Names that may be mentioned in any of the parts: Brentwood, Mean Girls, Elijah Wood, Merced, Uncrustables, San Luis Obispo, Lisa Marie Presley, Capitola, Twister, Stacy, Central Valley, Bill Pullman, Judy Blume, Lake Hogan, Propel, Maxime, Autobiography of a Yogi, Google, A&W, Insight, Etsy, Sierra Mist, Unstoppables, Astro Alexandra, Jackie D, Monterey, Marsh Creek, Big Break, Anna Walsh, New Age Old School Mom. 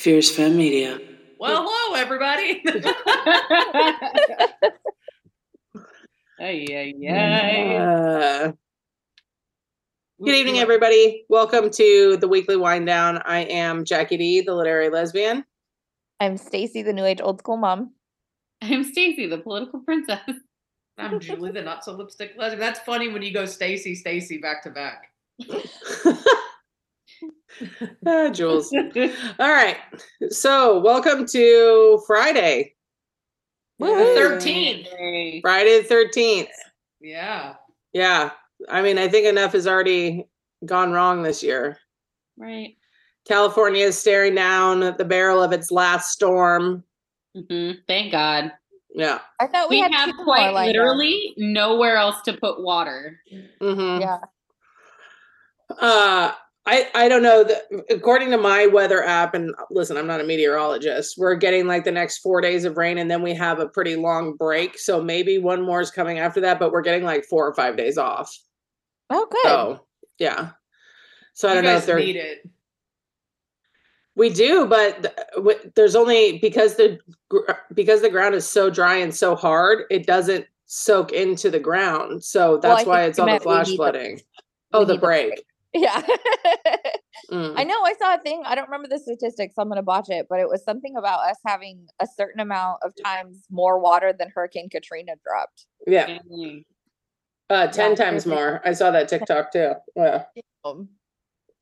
Fierce Femme Media. Well, hello, everybody. Yeah. Good evening, everybody. Welcome to the Weekly Wind Down. I am Jackie D, the Literary Lesbian. I'm Stacy, the New Age Old School Mom. I'm Stacy, the Political Princess. I'm Julie, the Not So Lipstick Lesbian. That's funny when you go Stacy, Stacy back to back. Jules. All right. So, welcome to Friday. Woo-hoo. The 13th. Friday the 13th. Yeah. Yeah. I mean, I think enough has already gone wrong this year. Right. California is staring down at the barrel of its last storm. Mm-hmm. Thank God. Yeah. I thought we have quite literally nowhere else to put water. Mm-hmm. Yeah. I don't know. According to my weather app, and listen, I'm not a meteorologist, we're getting like the next 4 days of rain, and then we have a pretty long break. So maybe one more is coming after that, but we're getting like 4 or 5 days off. Oh, good. So, yeah. So I don't know if they're need it. We do, but there's only because the ground is so dry and so hard, it doesn't soak into the ground. So that's why it's all the flash flooding. The break. Yeah. I know. I saw a thing. I don't remember the statistics. So I'm going to botch it, but it was something about us having a certain amount of times more water than Hurricane Katrina dropped. Yeah. 10 times more. I saw that TikTok too. Yeah.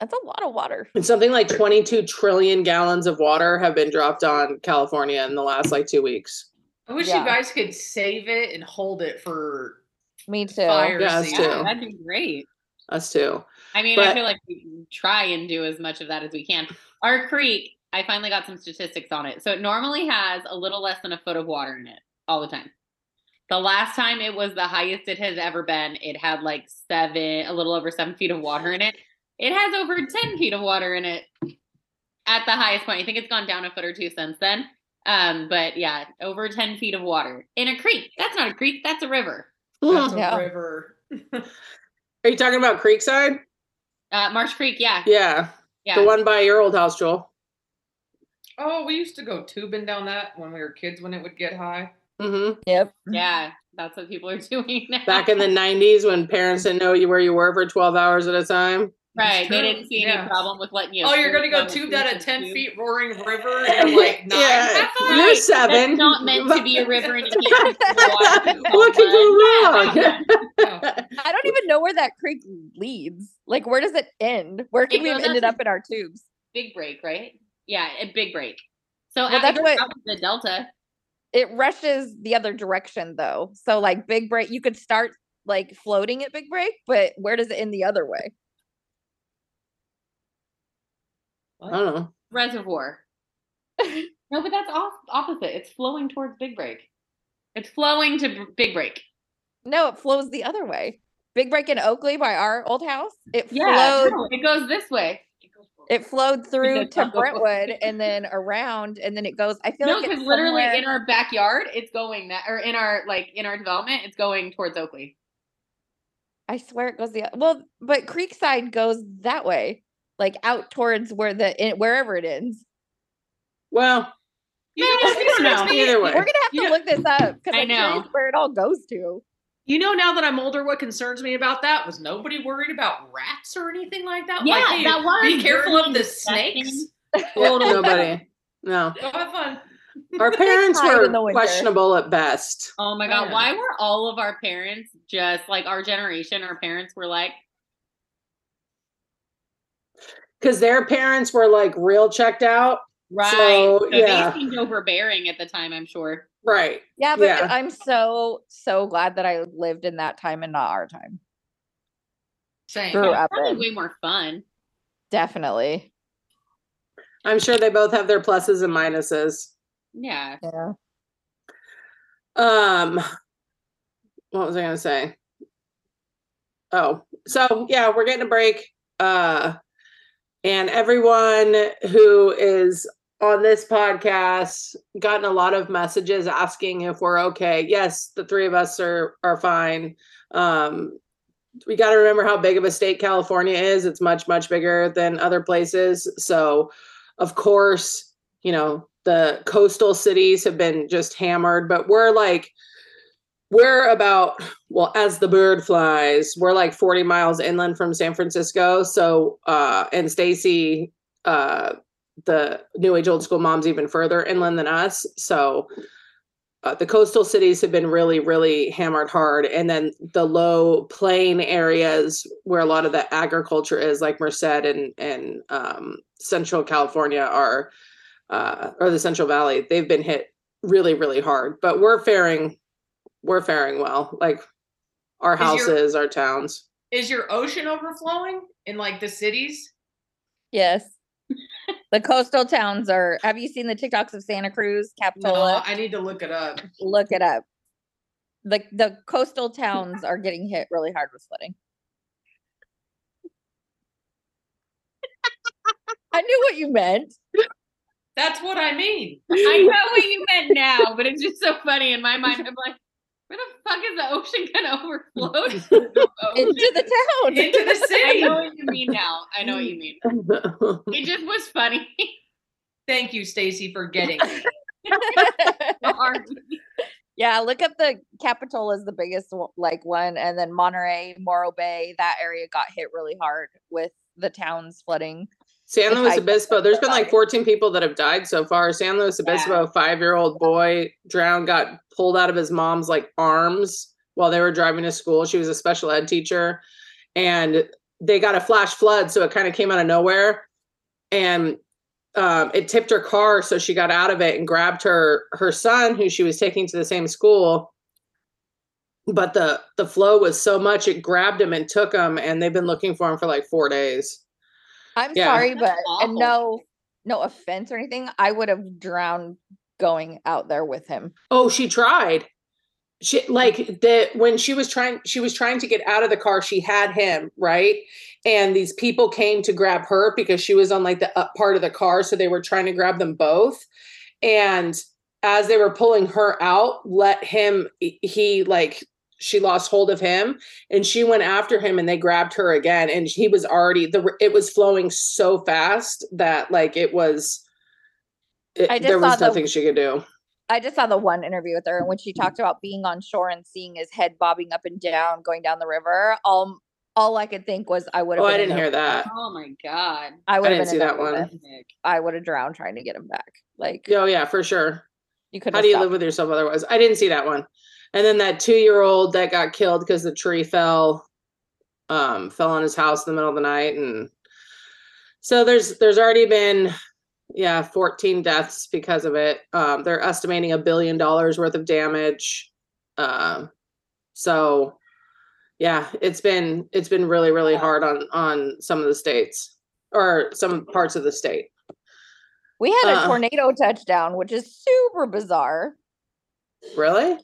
That's a lot of water. And something like 22 trillion gallons of water have been dropped on California in the last like 2 weeks. I wish you guys could save it and hold it for me too. Fire season. Too. That'd be great. Us too. I mean, I feel like we try and do as much of that as we can. Our creek, I finally got some statistics on it. So it normally has a little less than a foot of water in it all the time. The last time it was the highest it has ever been, it had like a little over 7 feet of water in it. It has over 10 feet of water in it at the highest point. I think it's gone down a foot or two since then. But yeah, over 10 feet of water in a creek. That's not a creek. That's a river. That's a river. Are you talking about Creekside? Marsh Creek, yeah. Yeah. The one by your old house, Joel. Oh, we used to go tubing down that when we were kids when it would get high. Mm-hmm. Yep. Yeah, that's what people are doing now. Back in the 90s when parents didn't know where you were for 12 hours at a time. Right. They didn't see any problem with letting you. Oh, you're going to go tube down a 10 feet roaring river and like 9. Yeah. You're 7. That's not meant to be a river. And you can't what could go wrong? I don't even know where that creek leads. Like, where does it end? Where could we have ended up in our tubes? Big Break, right? Yeah, a Big Break. So that's what the delta. It rushes the other direction, though. So, like, Big Break, you could start like floating at Big Break, but where does it end the other way? What? I don't know. Reservoir. No, but that's opposite. It's flowing towards Big Break. It's flowing to Big Break. No, it flows the other way. Big Break in Oakley by our old house. It flowed. No, it goes this way. It flowed through to Brentwood and then around, and then it goes. I feel like it's literally in our backyard. It's going that, or in our development, it's going towards Oakley. I swear it goes but Creekside goes that way. Like out towards wherever it ends. Well, I don't know. Either way, we're gonna have to look this up because I know where it all goes to. You know, now that I'm older, what concerns me about that was nobody worried about rats or anything like that. Yeah, like, hey, that was. Be careful of the snakes. Nobody. No. Go have fun. Our parents were questionable at best. Oh my God! Why were all of our parents just like our generation? Our parents were like. Because their parents were like real checked out. Right. So they seemed overbearing at the time, I'm sure. Right. Yeah, but I'm so glad that I lived in that time and not our time. Same. Probably way more fun. Definitely. I'm sure they both have their pluses and minuses. Yeah. Yeah. What was I gonna say? Oh. So yeah, we're getting a break. And everyone who is on this podcast gotten a lot of messages asking if we're okay. Yes, the three of us are fine. We got to remember how big of a state California is. It's much, much bigger than other places. So, of course, you know, the coastal cities have been just hammered, but we're like, we're about, well, as the bird flies, we're like 40 miles inland from San Francisco. So, and Stacy, the New Age Old School Mom's even further inland than us. So the coastal cities have been really, really hammered hard. And then the low plain areas where a lot of the agriculture is, like Merced and Central California are, or the Central Valley, they've been hit really, really hard. But we're faring well, like our houses, our towns. Is your ocean overflowing in like the cities? Yes. The coastal towns are, have you seen the TikToks of Santa Cruz, Capitola? No, I need to look it up. Look it up. The coastal towns are getting hit really hard with flooding. I knew what you meant. That's what I mean. I know what you meant now, but it's just so funny. In my mind, I'm like, where the fuck is the ocean gonna overflow? Into the town. Into the city. I know what you mean now. I know what you mean. It just was funny. Thank you, Stacy, for getting me. Yeah, look up the Capitola is the biggest like one, and then Monterey, Morro Bay, that area got hit really hard with the towns flooding. San Luis Obispo, there's been like 14 people that have died so far. San Luis Obispo, a 5-year-old boy drowned, got pulled out of his mom's like arms while they were driving to school. She was a special ed teacher and they got a flash flood. So it kind of came out of nowhere and it tipped her car. So she got out of it and grabbed her son, who she was taking to the same school. But the flow was so much, it grabbed him and took him, and they've been looking for him for like 4 days. I'm sorry, but and no offense or anything, I would have drowned going out there with him. Oh, she tried. She when she was trying to get out of the car, she had him, right? And these people came to grab her because she was on like the up part of the car. So they were trying to grab them both. And as they were pulling her out, she lost hold of him and she went after him and they grabbed her again. And he was already, it was flowing so fast that like there was nothing she could do. I just saw the one interview with her when she talked about being on shore and seeing his head bobbing up and down, going down the river. All I could think was I would have. Oh, I didn't hear that. Oh my God. I didn't see that one. I would have drowned trying to get him back. Like, oh yeah, for sure. You could. How do you live with yourself otherwise? I didn't see that one. And then that 2-year-old that got killed because the tree fell on his house in the middle of the night. And so there's already been, 14 deaths because of it. They're estimating $1 billion worth of damage. It's been really, really hard on some of the states or some parts of the state. We had a tornado touchdown, which is super bizarre. Really?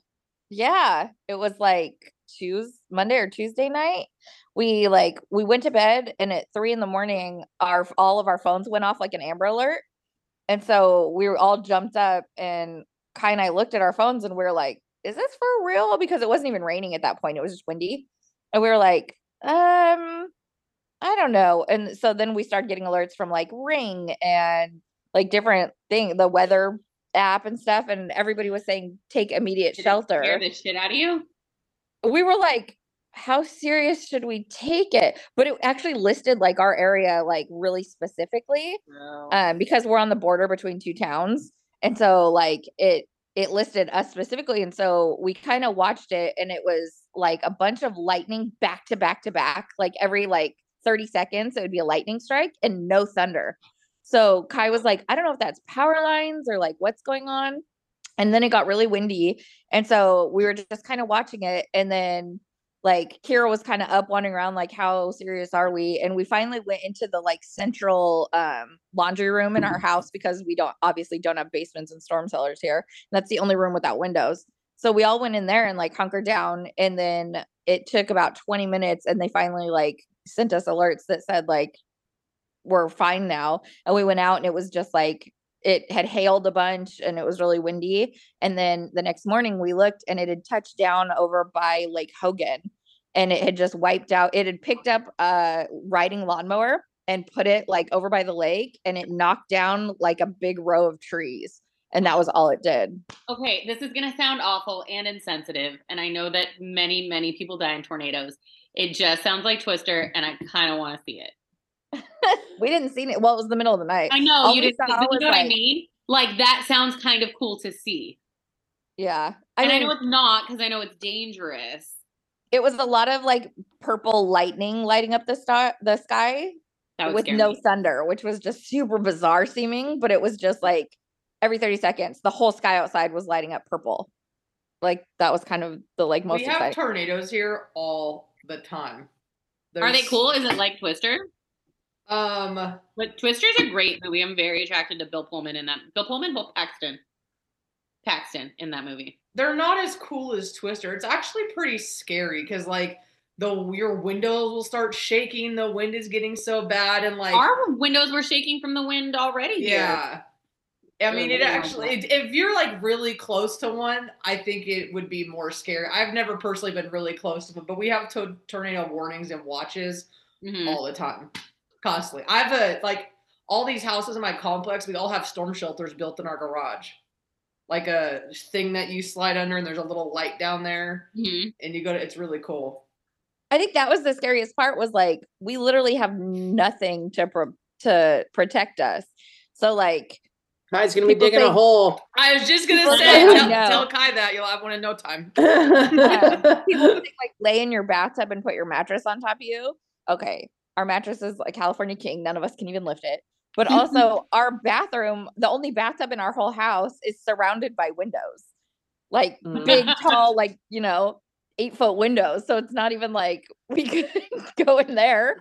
Yeah, it was like Monday or Tuesday night. We went to bed and at 3 a.m, all of our phones went off like an Amber Alert. And so we were all jumped up and Kai and I looked at our phones and we were like, is this for real? Because it wasn't even raining at that point. It was just windy. And we were like, I don't know. And so then we started getting alerts from like Ring and like different thing, the weather app and stuff, and everybody was saying take immediate shelter. Scare the shit out of you. We were like, how serious should we take it? But it actually listed like our area like really specifically, because we're on the border between two towns, and so like it listed us specifically, and so we kind of watched it, and it was like a bunch of lightning back to back to back, like every like 30 seconds it would be a lightning strike and no thunder. So Kai was like, I don't know if that's power lines or like what's going on. And then it got really windy. And so we were just kind of watching it. And then like Kira was kind of up wandering around, like, how serious are we? And we finally went into the like central laundry room in our house, because we obviously don't have basements and storm cellars here. And that's the only room without windows. So we all went in there and like hunkered down. And then it took about 20 minutes and they finally like sent us alerts that said like, we're fine now. And we went out and it was just like, it had hailed a bunch and it was really windy. And then the next morning we looked and it had touched down over by Lake Hogan and it had just wiped out. It had picked up a riding lawnmower and put it like over by the lake, and it knocked down like a big row of trees. And that was all it did. Okay, this is going to sound awful and insensitive. And I know that many, many people die in tornadoes. It just sounds like Twister, and I kind of want to see it. We didn't see it. Well, it was the middle of the night. I know. All you didn't see it. You know what I mean? Like, that sounds kind of cool to see. Yeah. I mean, I know it's not, because I know it's dangerous. It was a lot of like purple lightning lighting up the sky with no thunder, which was just super bizarre seeming. But it was just like every 30 seconds, the whole sky outside was lighting up purple. Like, that was kind of the like most exciting. We have tornadoes here all the time. Are they cool? Is it like Twister? But Twister's a great movie. I'm very attracted to Bill Pullman in that. Bill Pullman, Bill Paxton in that movie. They're not as cool as Twister. It's actually pretty scary because like your windows will start shaking. The wind is getting so bad, and like our windows were shaking from the wind already. Yeah, here. I mean, it actually. If you're like really close to one, I think it would be more scary. I've never personally been really close to one, but we have tornado warnings and watches all the time, constantly. I have all these houses in my complex. We all have storm shelters built in our garage. Like a thing that you slide under, and there's a little light down there, and you go to. It's really cool. I think that was the scariest part. Was like we literally have nothing to protect us. So like, Kai's gonna be digging a hole. I was just gonna say, tell Kai that you'll have one in no time. People think like lay in your bathtub and put your mattress on top of you. Okay, our mattress is a California king. None of us can even lift it. But also our bathroom, the only bathtub in our whole house, is surrounded by windows, like big, tall, 8-foot windows. So it's not even like we could go in there.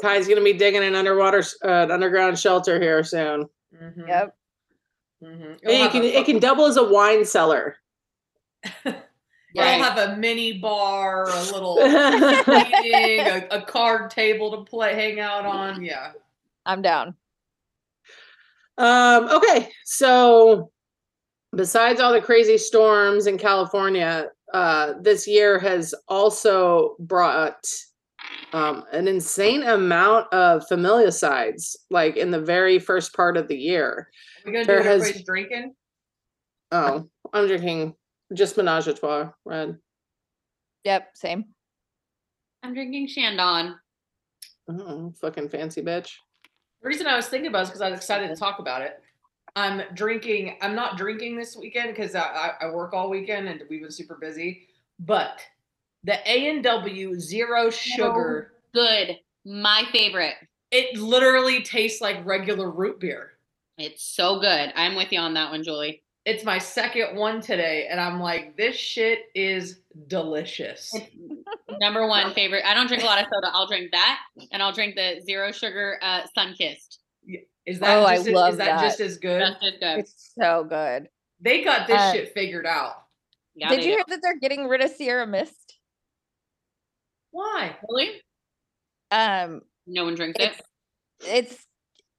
Kai's going to be digging an underground shelter here soon. Mm-hmm. Yep. Mm-hmm. It can double as a wine cellar. We'll have a mini bar, a little meeting, a card table to hang out on. Yeah. I'm down. Okay. So besides all the crazy storms in California, this year has also brought an insane amount of familicides, like in the very first part of the year. Are we going to do everybody's drinking? Oh, I'm drinking just Menage a Trois Red. Yep, same. I'm drinking Chandon. Oh, fucking fancy bitch. The reason I was thinking about it is because I was excited to talk about it. I'm not drinking this weekend because I work all weekend and we've been super busy. But the A&W Zero Sugar. Oh, good. My favorite. It literally tastes like regular root beer. It's so good. I'm with you on that one, Julie. It's my second one today, and I'm like, this shit is delicious. Number one favorite. I don't drink a lot of soda. I'll drink that, and I'll drink the zero sugar Sunkist. Is that just as good? That's just good. It's so good. They got this shit figured out. Yeah, did you hear that they're getting rid of Sierra Mist? Why? Really? No one drinks it. It's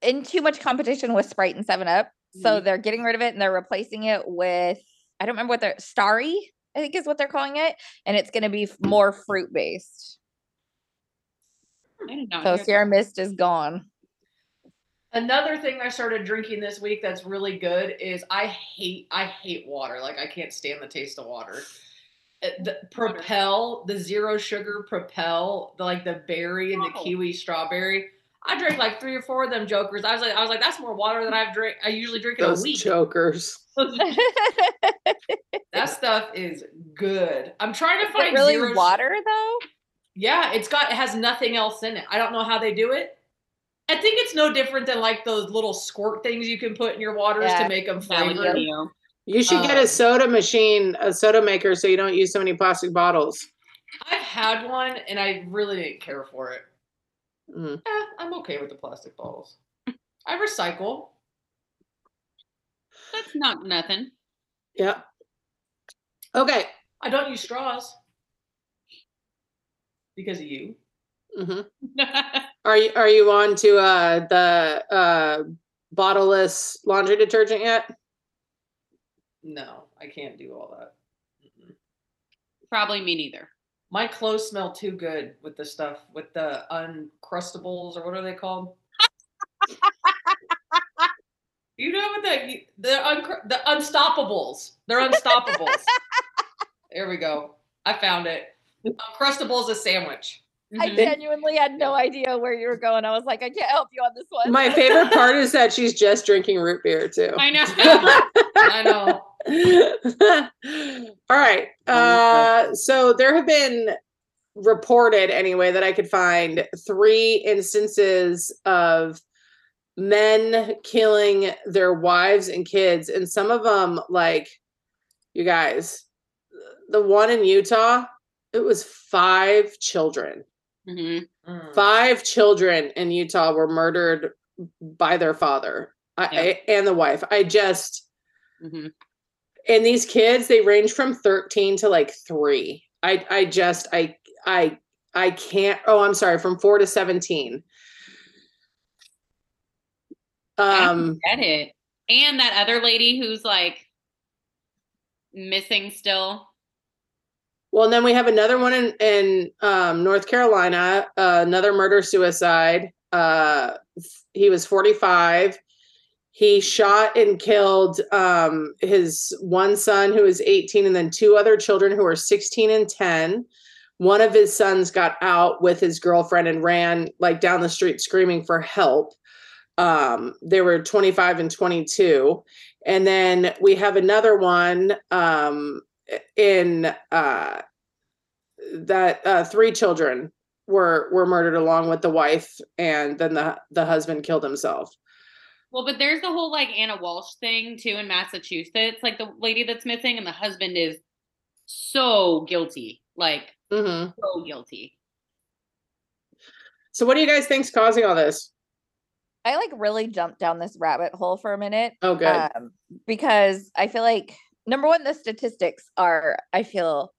in too much competition with Sprite and 7-Up. So they're getting rid of it, and they're replacing it with, I don't remember what they're, Starry, I think is what they're calling it. And it's going to be more fruit-based. So Sierra Mist is gone. Another thing I started drinking this week that's really good is I hate water. Like, I can't stand the taste of water. The Propel, the zero sugar Propel, the berry and the kiwi strawberry. I drank like 3 or 4 of them jokers. I was like, that's more water than I usually drink in a week. Those jokers. That stuff is good. I'm trying to find really zero water though. Yeah, it has nothing else in it. I don't know how they do it. I think it's no different than like those little squirt things you can put in your waters to make them flavored. You should get a soda maker, so you don't use so many plastic bottles. I've had one, and I really didn't care for it. Mm. Yeah, I'm okay with the plastic bottles. I recycle. That's not nothing. Yeah. Okay. I don't use straws. Because of you. Mm-hmm. Are you on to the bottleless laundry detergent yet? No, I can't do all that. Mm-hmm. Probably me neither. My clothes smell too good with the stuff, with the Uncrustables, or what are they called? You know what the Unstoppables. They're Unstoppables. There we go. I found it. Uncrustables, a sandwich. Mm-hmm. I genuinely had no idea where you were going. I was like, I can't help you on this one. My favorite part is that she's just drinking root beer too. I know. I know. All right. So there have been reported, anyway, that I could find, 3 instances of men killing their wives and kids. And some of them, like, you guys, the one in Utah, it was 5 children. Mm-hmm. Mm. 5 children in Utah were murdered by their father and the wife. I just... Mm-hmm. And these kids, they range from 13 to like 3. I can't. Oh, I'm sorry. From 4 to 17. I get it. And that other lady who's like missing still. Well, and then we have another one in North Carolina, another murder suicide. He was 45. He shot and killed his one son who was 18 and then 2 other children who were 16 and 10. One of his sons got out with his girlfriend and ran like down the street screaming for help. They were 25 and 22. And then we have another one in that 3 children were murdered along with the wife, and then the husband killed himself. Well, but there's the whole like Anna Walsh thing too in Massachusetts, like the lady that's missing and the husband is so guilty, like so guilty. So what do you guys think's causing all this? I like really jumped down this rabbit hole for a minute. Oh, good. Because I feel like, number one, the statistics are, I feel,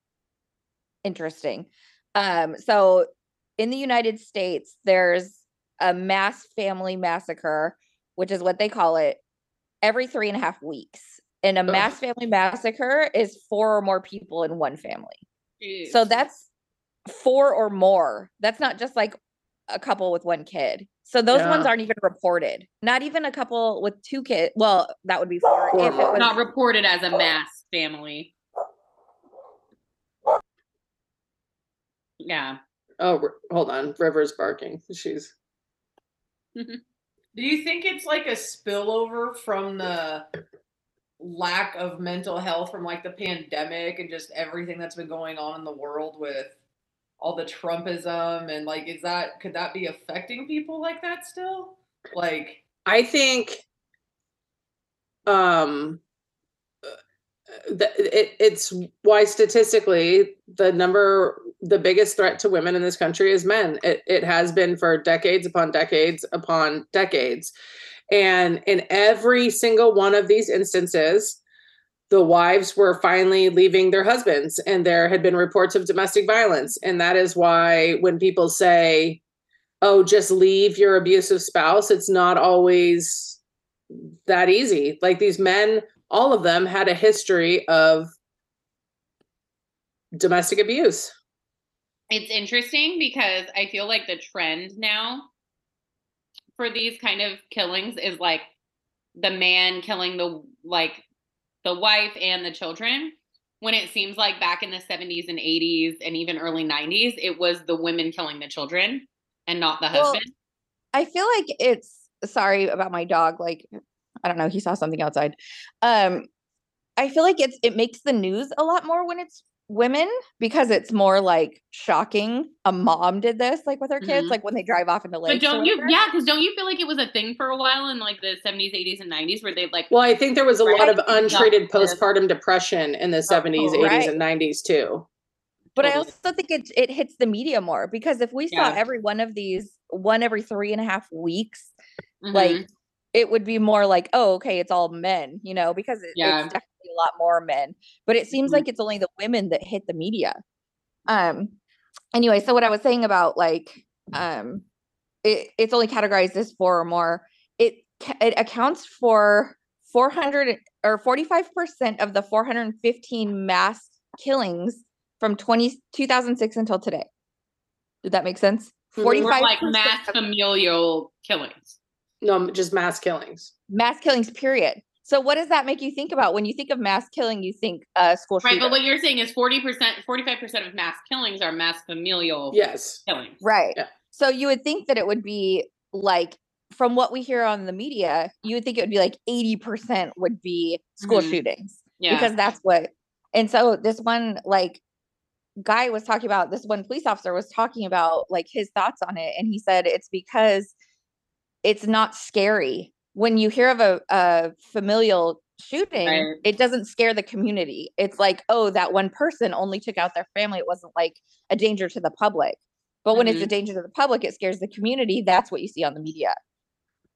interesting. So in the United States, there's a mass family massacre, which is what they call it, every 3.5 weeks. And a mass family massacre is 4 or more people in one family. Jeez. So that's 4 or more. That's not just like a couple with one kid. So those ones aren't even reported. Not even a couple with 2 kids. Well, that would be 4. If it was not reported as a mass family. Yeah. Oh, hold on. River's barking. She's... Do you think it's like a spillover from the lack of mental health from like the pandemic and just everything that's been going on in the world with all the Trumpism and like, could that be affecting people like that still? Like, I think it's why statistically the biggest threat to women in this country is men. It has been for decades upon decades upon decades. And in every single one of these instances, the wives were finally leaving their husbands, and there had been reports of domestic violence. And that is why when people say, oh, just leave your abusive spouse, it's not always that easy. Like these men, all of them had a history of domestic abuse. It's interesting because I feel like the trend now for these kind of killings is like the man killing the wife and the children, when it seems like back in the 70s and 80s and even early 90s, it was the women killing the children and not the husband. I feel like it's, sorry about my dog, like, I don't know, he saw something outside. I feel like it makes the news a lot more when it's women, because it's more like shocking. A mom did this, like with her kids, like when they drive off into lakes. But don't you feel like it was a thing for a while in like the 70s, 80s, and 90s where they like? Well, I think there was a lot of untreated postpartum depression in the 70s, 80s, and 90s too. But I also think it hits the media more, because if we saw every one of these, one every 3.5 weeks, like it would be more like, oh, okay, it's all men, you know, because it's definitely a lot more men, but it seems like it's only the women that hit the media. Anyway, so what I was saying about like it's only categorized as 4 or more, it accounts for 400 or 45% of the 415 mass killings from 2006 until today. Did that make sense? 45 like mass familial killings. No, just mass killings. Mass killings, period. So what does that make you think about? When you think of mass killing, you think school shooter. Right, but what you're saying is 45% of mass killings are mass familial killings. Right. Yeah. So you would think that it would be like, from what we hear on the media, you would think it would be like 80% would be school shootings. Yeah. Because that's what, and so this one, like, guy was talking about, this one police officer was talking about like his thoughts on it. And he said, it's because it's not scary. When you hear of a familial shooting, right, it doesn't scare the community. It's like, oh, that one person only took out their family. It wasn't like a danger to the public. But when it's a danger to the public, it scares the community. That's what you see on the media.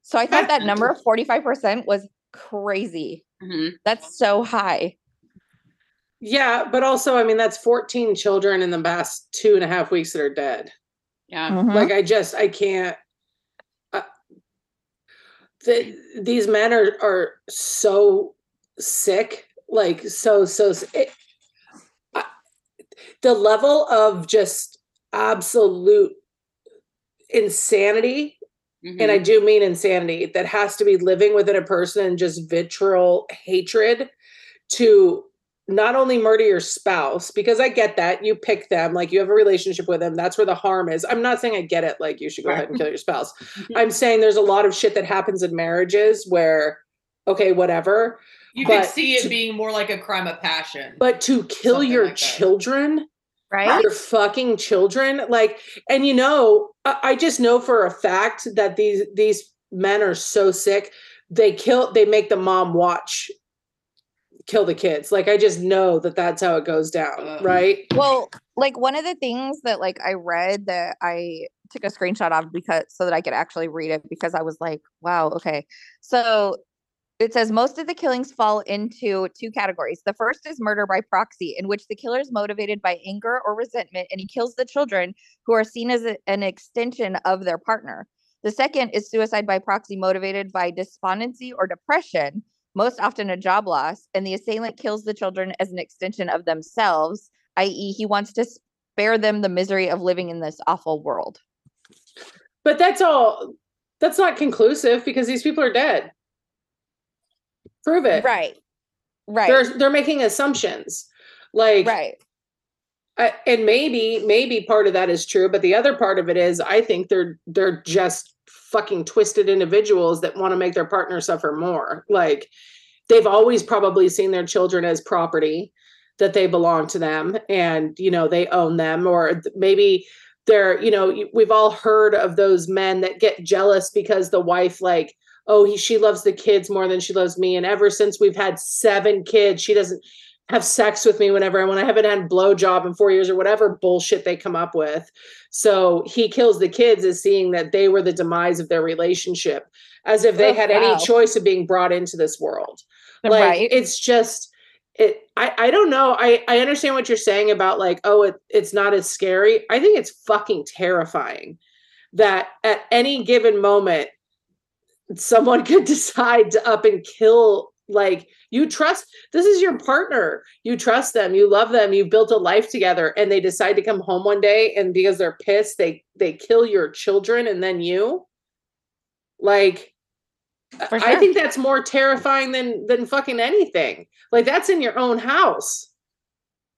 So I thought that number of 45% was crazy. Mm-hmm. That's so high. Yeah, but also, I mean, that's 14 children in the past 2.5 weeks that are dead. Yeah. Mm-hmm. Like, I can't. These men are so sick. Like, so the level of just absolute insanity, and I do mean insanity, that has to be living within a person and just vitriol hatred to not only murder your spouse, because I get that you pick them, like you have a relationship with them. That's where the harm is. I'm not saying I get it. Like you should go ahead and kill your spouse. I'm saying there's a lot of shit that happens in marriages where, okay, whatever. You can see it being more like a crime of passion, but to kill your children, right? Your fucking children. Like, and you know, I just know for a fact that these men are so sick. They make the mom watch, kill the kids. Like, I just know that that's how it goes down, right? Well, like one of the things that like I read that I took a screenshot of because so that I could actually read it, because I was like, wow, okay. So it says most of the killings fall into two categories. The first is murder by proxy, in which the killer is motivated by anger or resentment, and he kills the children, who are seen as an extension of their partner. The second is suicide by proxy, motivated by despondency or depression, most often a job loss, and the assailant kills the children as an extension of themselves, i.e. he wants to spare them the misery of living in this awful world. But that's not conclusive, because these people are dead. Prove it. Right. They're making assumptions. Like, right. And maybe part of that is true, but the other part of it is, I think they're just fucking twisted individuals that want to make their partner suffer more. Like, they've always probably seen their children as property, that they belong to them, and you know, they own them. Or maybe they're, you know, we've all heard of those men that get jealous because the wife, like, oh, she loves the kids more than she loves me, and ever since we've had 7 kids, she doesn't have sex with me whenever I want. I haven't had a blowjob in 4 years, or whatever bullshit they come up with. So he kills the kids as seeing that they were the demise of their relationship, as if they had any choice of being brought into this world. Like, it's just, I don't know. I understand what you're saying about like, oh, it's not as scary. I think it's fucking terrifying that at any given moment, someone could decide to up and kill. Like, you trust, this is your partner. You trust them. You love them. You've built a life together, and they decide to come home one day, and because they're pissed, they kill your children and then you. Like, sure. I think that's more terrifying than fucking anything. Like, that's in your own house.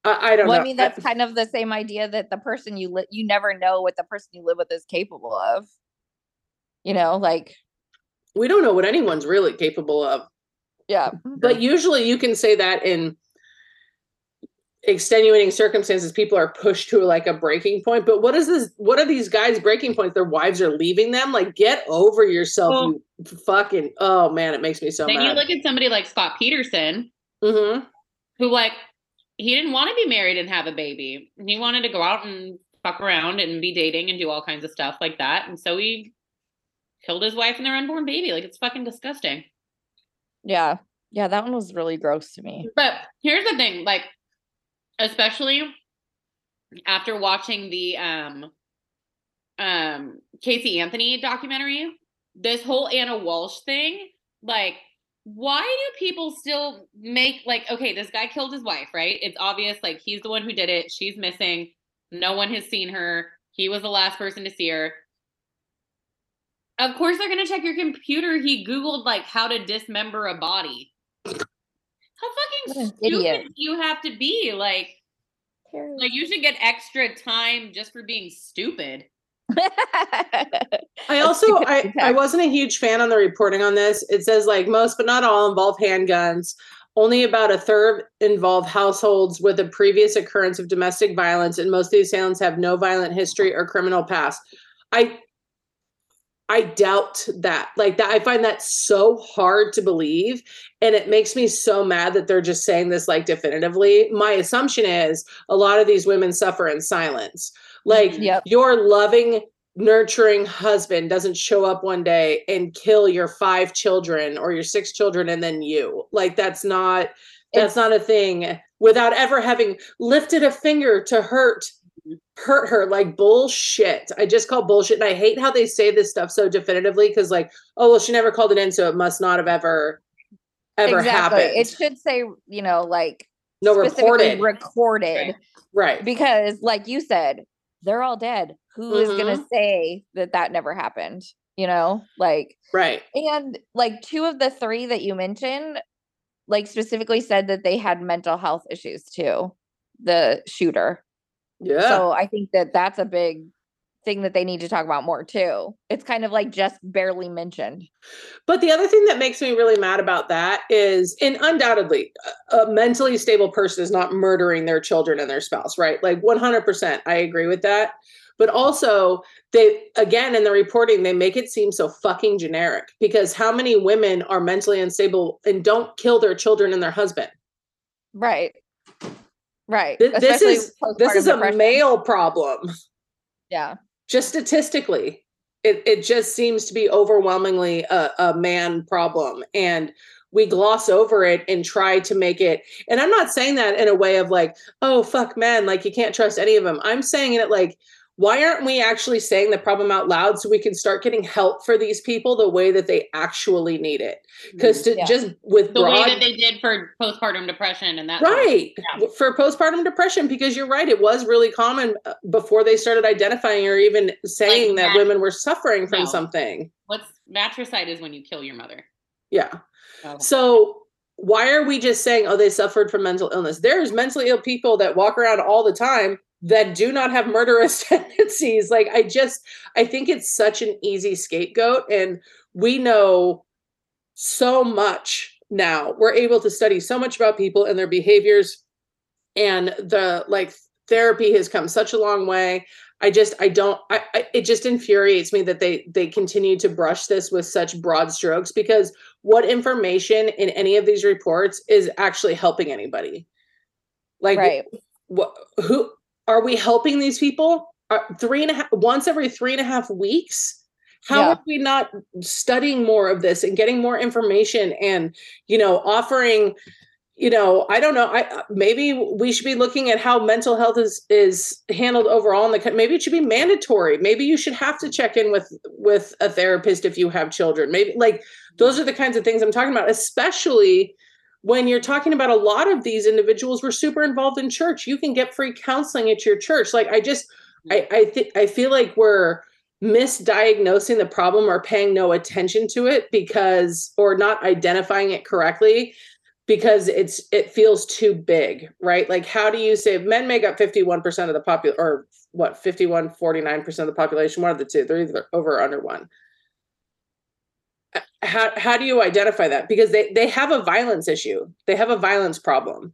I don't know. I mean, that's kind of the same idea that the person you never know what the person you live with is capable of. You know, like, we don't know what anyone's really capable of. Yeah. But usually you can say that in extenuating circumstances, people are pushed to like a breaking point. But what are these guys' breaking points? Their wives are leaving them? Like, get over yourself. Well, you fucking, oh man, it makes me so mad. Then you look at somebody like Scott Peterson, who, like, he didn't want to be married and have a baby. He wanted to go out and fuck around and be dating and do all kinds of stuff like that. And so he killed his wife and their unborn baby. Like, it's fucking disgusting. Yeah. Yeah. That one was really gross to me. But here's the thing, like, especially after watching the Casey Anthony documentary, this whole Anna Walsh thing, like, why do people still make, like, okay, this guy killed his wife, right? It's obvious, like, he's the one who did it. She's missing. No one has seen her. He was the last person to see her. Of course they're going to check your computer. He Googled, like, how to dismember a body. How fucking stupid do you have to be? Like, you should get extra time just for being stupid. I wasn't a huge fan on the reporting on this. It says, like, most but not all involve handguns. Only about a third involve households with a previous occurrence of domestic violence, and most of the assailants have no violent history or criminal past. I doubt that. Like, that, I find that so hard to believe, and it makes me so mad that they're just saying this, like, definitively. My assumption is a lot of these women suffer in silence. Like, your loving, nurturing husband doesn't show up one day and kill your 5 children or your 6 children and then you. Like, that's not a thing, without ever having lifted a finger to hurt her. Like, bullshit. I just call bullshit. And I hate how they say this stuff so definitively, because, like, oh, well, she never called it in, so it must not have ever happened. It should say, you know, like, no, recorded. Right. Because, like you said, they're all dead. Who is going to say that never happened? You know, like, right. And, like, 2 of the 3 that you mentioned, like, specifically said that they had mental health issues too, the shooter. Yeah. So I think that that's a big thing that they need to talk about more too. It's kind of, like, just barely mentioned. But the other thing that makes me really mad about that is, and undoubtedly, a mentally stable person is not murdering their children and their spouse, right? Like, 100%. I agree with that. But also, they, again, in the reporting, they make it seem so fucking generic, because how many women are mentally unstable and don't kill their children and their husband? Right. Right. This is a male problem. Yeah. Just statistically, it just seems to be overwhelmingly a man problem. And we gloss over it and try to make it. And I'm not saying that in a way of, like, oh, fuck men, like, you can't trust any of them. I'm saying it like, why aren't we actually saying the problem out loud so we can start getting help for these people the way that they actually need it? Because just with the way that they did for postpartum depression and that. Right. Yeah. For postpartum depression, because you're right. It was really common before they started identifying or even saying, like, that women were suffering from something. Matricide is when you kill your mother. Yeah. Oh. So why are we just saying, oh, they suffered from mental illness? There's mentally ill people that walk around all the time that do not have murderous tendencies. Like, I think it's such an easy scapegoat, and we know so much now. We're able to study so much about people and their behaviors, and the, like, therapy has come such a long way. It just infuriates me that they continue to brush this with such broad strokes, because what information in any of these reports is actually helping anybody? Like, right. Who are we helping these people? Once every 3.5 weeks? How are we not studying more of this and getting more information and, you know, offering, you know, I don't know. Maybe we should be looking at how mental health is handled overall in the country. Maybe it should be mandatory. Maybe you should have to check in with a therapist if you have children. Maybe, like, those are the kinds of things I'm talking about, especially when you're talking about a lot of these individuals were super involved in church. You can get free counseling at your church. Like, I feel like we're misdiagnosing the problem or paying no attention to it or not identifying it correctly because it feels too big, right? Like, how do you say men make up 51% of the 49% of the population, one of the two, they're either over or under one. How do you identify that? Because they have a violence issue. They have a violence problem.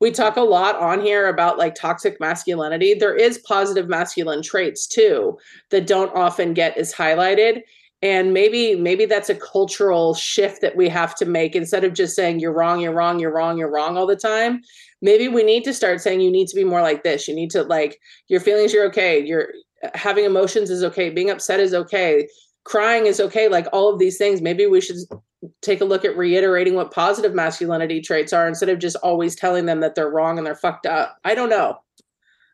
We talk a lot on here about, like, toxic masculinity. There is positive masculine traits too that don't often get as highlighted. And maybe that's a cultural shift that we have to make. Instead of just saying you're wrong, you're wrong, you're wrong, you're wrong all the time. Maybe we need to start saying you need to be more like this. You need to, like, your feelings, you're okay. You're having emotions is okay. Being upset is okay. Crying is okay. Like, all of these things, maybe we should take a look at reiterating what positive masculinity traits are instead of just always telling them that they're wrong and they're fucked up. I don't know.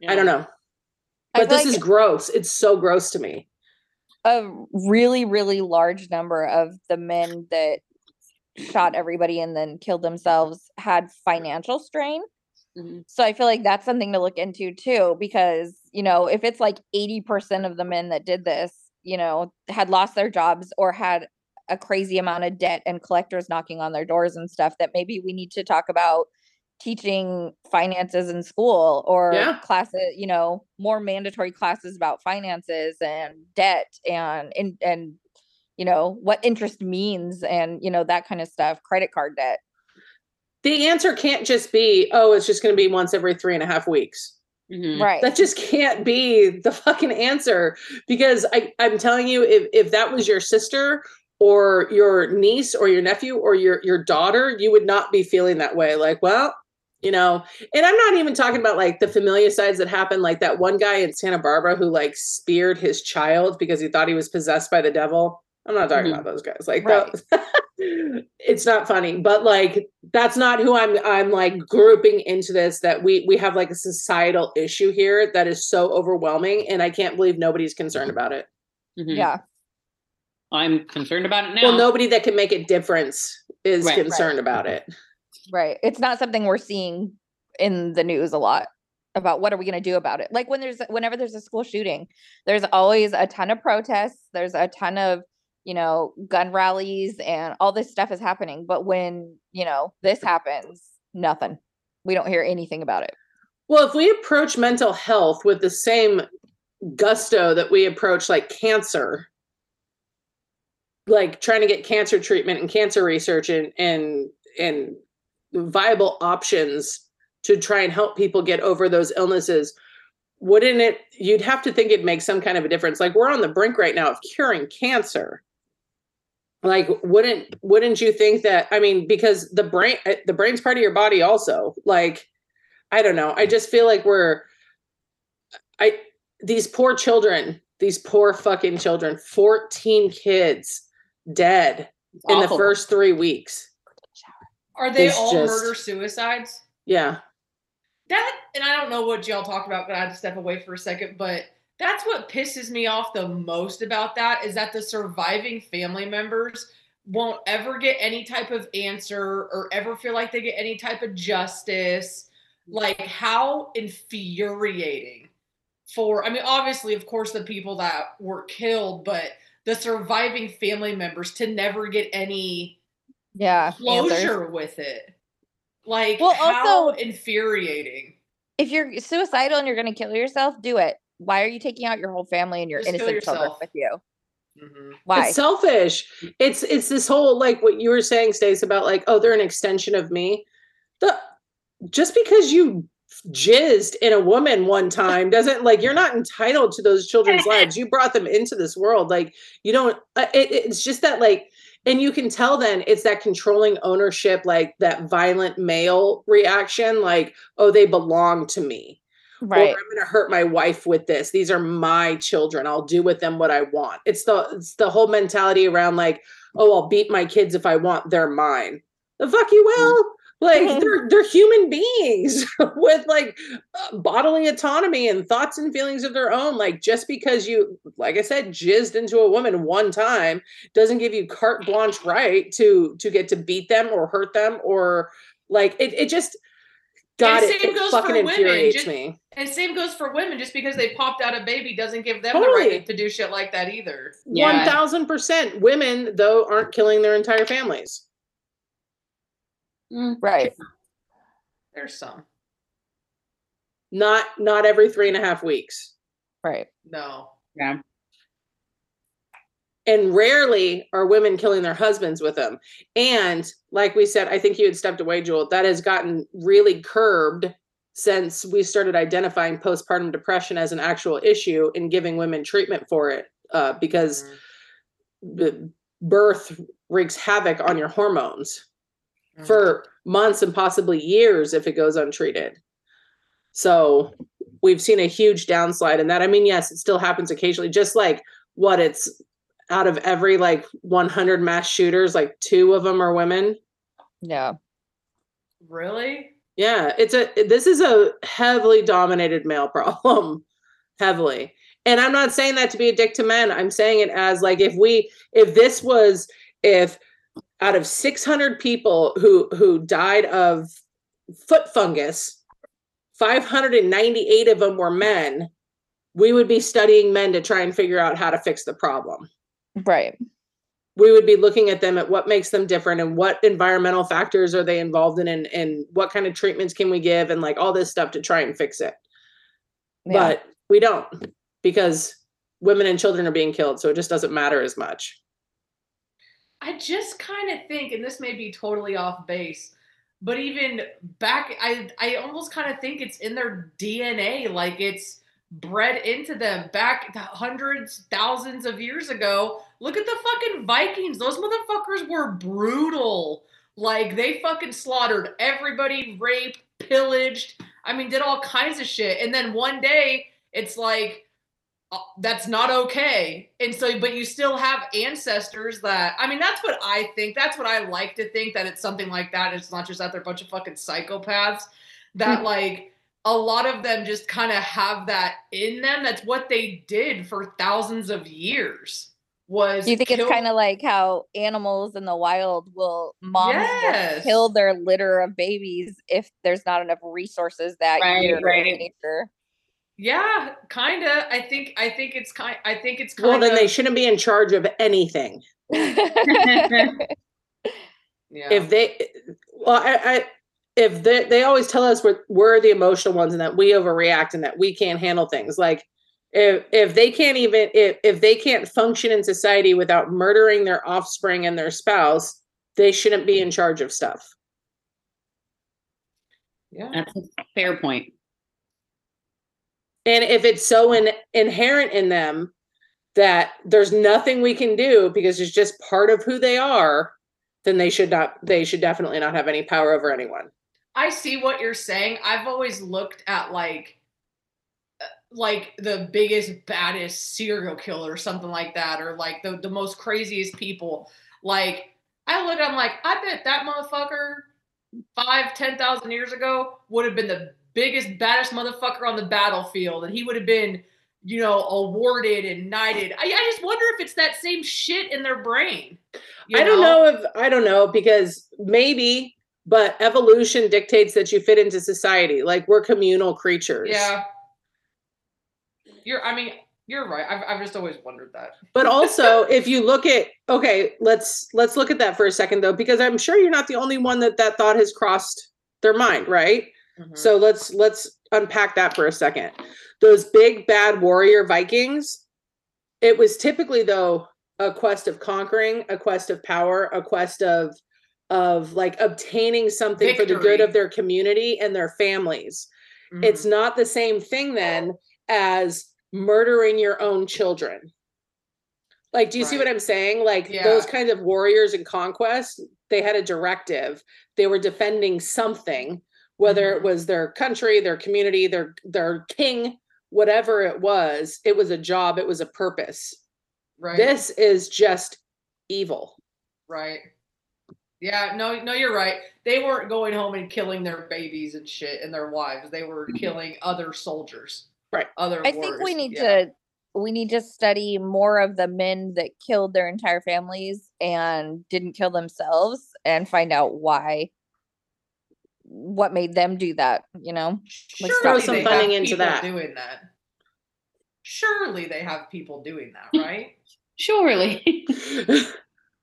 Yeah. I don't know. But this is gross. It's so gross to me. A really, really large number of the men that shot everybody and then killed themselves had financial strain. Mm-hmm. So I feel like that's something to look into too, because, you know, if it's like 80% of the men that did this, you know, had lost their jobs or had a crazy amount of debt and collectors knocking on their doors and stuff, that maybe we need to talk about teaching finances in school or classes, you know, more mandatory classes about finances and debt and you know, what interest means and, you know, that kind of stuff, credit card debt. The answer can't just be, oh, it's just going to be once every 3.5 weeks. Mm-hmm. Right. That just can't be the fucking answer, because I'm telling you, if that was your sister or your niece or your nephew or your daughter, you would not be feeling that way. Like, well, you know, and I'm not even talking about like the familicides that happen, like that one guy in Santa Barbara who like speared his child because he thought he was possessed by the devil. I'm not talking about those guys. Like, right. It's not funny, but like, that's not who I'm like grouping into this, that we have like a societal issue here that is so overwhelming, and I can't believe nobody's concerned about it. Mm-hmm. Yeah. I'm concerned about it now. Well, nobody that can make a difference is concerned about it. Right. It's not something we're seeing in the news a lot about what are we going to do about it? Like whenever there's a school shooting, there's always a ton of protests. There's a ton of, you know, gun rallies and all this stuff is happening. But when, you know, this happens, nothing. We don't hear anything about it. Well, if we approach mental health with the same gusto that we approach like cancer, like trying to get cancer treatment and cancer research and viable options to try and help people get over those illnesses, wouldn't it, you'd have to think it makes some kind of a difference. Like we're on the brink right now of curing cancer. Like, wouldn't you think that, I mean, because the brain's part of your body also, like, I don't know. I just feel like these poor fucking children, 14 kids dead in the first 3 weeks. Are they all murder suicides? Yeah. That, and I don't know what y'all talked about, but I had to step away for a second, but that's what pisses me off the most about that, is that the surviving family members won't ever get any type of answer or ever feel like they get any type of justice. Like, how infuriating for, I mean, obviously, of course, the people that were killed, but the surviving family members to never get any closure with it. Like, well, how also infuriating. If you're suicidal and you're going to kill yourself, do it. Why are you taking out your whole family and your innocent children with you? Mm-hmm. Why? It's selfish. It's this whole, like what you were saying, Stace, about like, oh, they're an extension of me. Just because you jizzed in a woman one time doesn't, like, you're not entitled to those children's lives. You brought them into this world. Like, you don't, it's just that, like, and you can tell then it's that controlling ownership, like that violent male reaction, like, oh, they belong to me. Right. Or I'm going to hurt my wife with this. These are my children. I'll do with them what I want. It's the whole mentality around like, oh, I'll beat my kids if I want. They're mine. The fuck you will. Like, they're human beings with like bodily autonomy and thoughts and feelings of their own. Like, just because you, like I said, jizzed into a woman one time doesn't give you carte blanche right to get to beat them or hurt them or like it just got it. It fucking infuriates me. And same goes for women. Just because they popped out a baby doesn't give them the right to do shit like that either. 1,000% women though aren't killing their entire families. Right. There's some. Not every 3.5 weeks. Right. No. Yeah. And rarely are women killing their husbands with them. And like we said, I think you had stepped away, Jewel, that has gotten really curbed since we started identifying postpartum depression as an actual issue and giving women treatment for it, because the birth wreaks havoc on your hormones for months and possibly years if it goes untreated. So we've seen a huge downslide in that. I mean, yes, it still happens occasionally, just like what, it's out of every like 100 mass shooters, like 2 of them are women. Yeah. Really? Yeah. This is a heavily dominated male problem. Heavily. And I'm not saying that to be a dick to men. I'm saying it as like, if this was, if out of 600 people who died of foot fungus, 598 of them were men. We would be studying men to try and figure out how to fix the problem. Right. We would be looking at them at what makes them different and what environmental factors are they involved in, and what kind of treatments can we give, and like all this stuff to try and fix it. Yeah. But we don't, because women and children are being killed. So it just doesn't matter as much. I just kind of think, and this may be totally off base, but even back, I almost kind of think it's in their DNA. Like it's bred into them back hundreds, thousands of years ago. Look at the fucking Vikings. Those motherfuckers were brutal. Like they fucking slaughtered everybody, raped, pillaged. I mean, did all kinds of shit. And then one day it's like, that's not okay. And so, but you still have ancestors that, I mean, that's what I think. That's what I like to think, that it's something like that. It's not just that they're a bunch of fucking psychopaths, that like, a lot of them just kind of have that in them. That's what they did for thousands of years. Was you think it's kind of like how animals in the wild will kill their litter of babies if there's not enough resources that in nature. Yeah, kind of. I think it's kind of. Well, then they shouldn't be in charge of anything. Yeah. If they always tell us we're the emotional ones and that we overreact and that we can't handle things. Like if they can't function in society without murdering their offspring and their spouse, they shouldn't be in charge of stuff. Yeah, that's a fair point. And if it's so inherent in them that there's nothing we can do because it's just part of who they are, then they should definitely not have any power over anyone. I see what you're saying. I've always looked at like the biggest, baddest serial killer or something like that, or like the most craziest people. Like I look, I'm like, I bet that motherfucker 5,000-10,000 years ago would have been the biggest, baddest motherfucker on the battlefield, and he would have been, you know, awarded and knighted. I just wonder if it's that same shit in their brain. I don't know because maybe. But evolution dictates that you fit into society. Like we're communal creatures. Yeah. You're right. I've just always wondered that. But also if you look at, okay, let's look at that for a second though, because I'm sure you're not the only one that thought has crossed their mind. Right. Mm-hmm. So let's unpack that for a second. Those big bad warrior Vikings. It was typically though, a quest of conquering, a quest of power, a quest of like obtaining something Victory. For the good of their community and their families. Mm-hmm. It's not the same thing then as murdering your own children. Like, do you see what I'm saying? Like those kinds of warriors in conquest, they had a directive. They were defending something, whether it was their country, their community, their king, whatever it was a job. It was a purpose. Right. This is just evil. Right. Yeah, no, you're right. They weren't going home and killing their babies and shit and their wives. They were killing other soldiers. Right. I think we need to study more of the men that killed their entire families and didn't kill themselves and find out why, what made them do that, you know? Like throw some funding into that. Surely they have people doing that, right? Surely.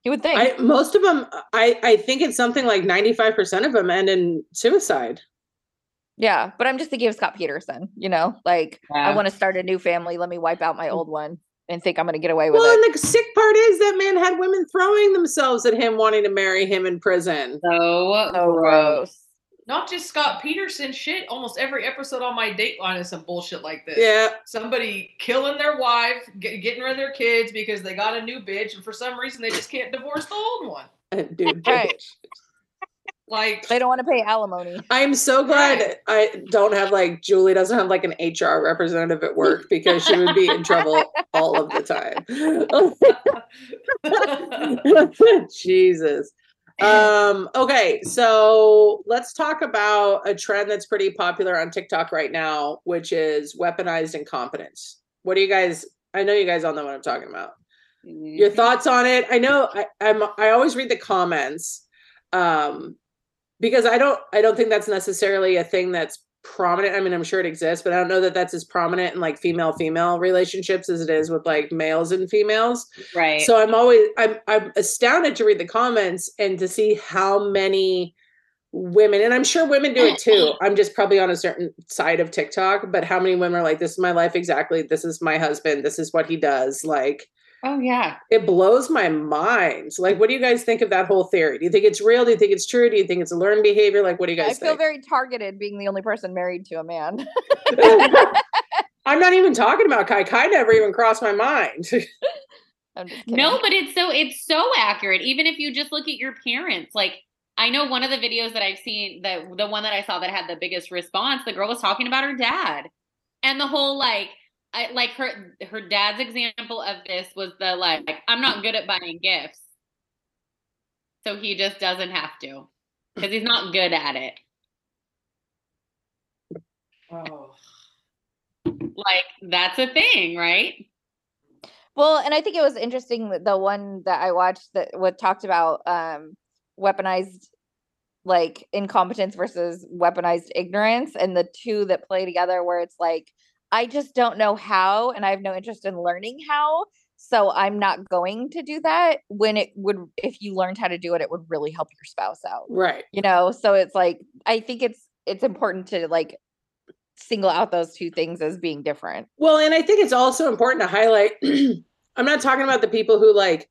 You would think. Most of them, I think it's something like 95% of them end in suicide. Yeah, but I'm just thinking of Scott Peterson, you know? Like, I want to start a new family. Let me wipe out my old one and think I'm going to get away with it. Well, and the sick part is that man had women throwing themselves at him wanting to marry him in prison. So gross. Not just Scott Peterson shit. Almost every episode on my Dateline is some bullshit like this. Yeah. Somebody killing their wife, getting rid of their kids because they got a new bitch, and for some reason they just can't divorce the old one. Dude, right. Like they don't want to pay alimony. I'm so glad I don't have Julie doesn't have an HR representative at work, because she would be in trouble all of the time. Jesus. Okay, so let's talk about a trend that's pretty popular on TikTok right now, which is weaponized incompetence. What do you guys, I know you guys all know what I'm talking about. Your thoughts on it? I know I always read the comments because I don't think that's necessarily a thing that's prominent. I mean, I'm sure it exists, but I don't know that that's as prominent in like female-female relationships as it is with like males and females. Right. So I'm astounded to read the comments and to see how many women, and I'm sure women do it too. I'm just probably on a certain side of TikTok, but how many women are like, this is my life exactly. This is my husband. This is what he does. Like, oh yeah. It blows my mind. Like, what do you guys think of that whole theory? Do you think it's real? Do you think it's true? Do you think it's a learned behavior? Like, what do you guys think? I feel very targeted being the only person married to a man. I'm not even talking about Kai. Kai never even crossed my mind. I'm just kidding. No, but it's so accurate. Even if you just look at your parents, like, I know one of the videos that I've seen, the one that I saw that had the biggest response, the girl was talking about her dad and the whole, like, her dad's example of this was the, like, I'm not good at buying gifts, so he just doesn't have to because he's not good at it. Oh, like, that's a thing, right? Well, and I think it was interesting that the one that I watched that talked about weaponized, like, incompetence versus weaponized ignorance, and the two that play together where it's like, I just don't know how, and I have no interest in learning how, so I'm not going to do that, when it would, if you learned how to do it, it would really help your spouse out. Right. You know, so it's like, I think it's important to, like, single out those two things as being different. Well, and I think it's also important to highlight, I'm not talking about the people who, like,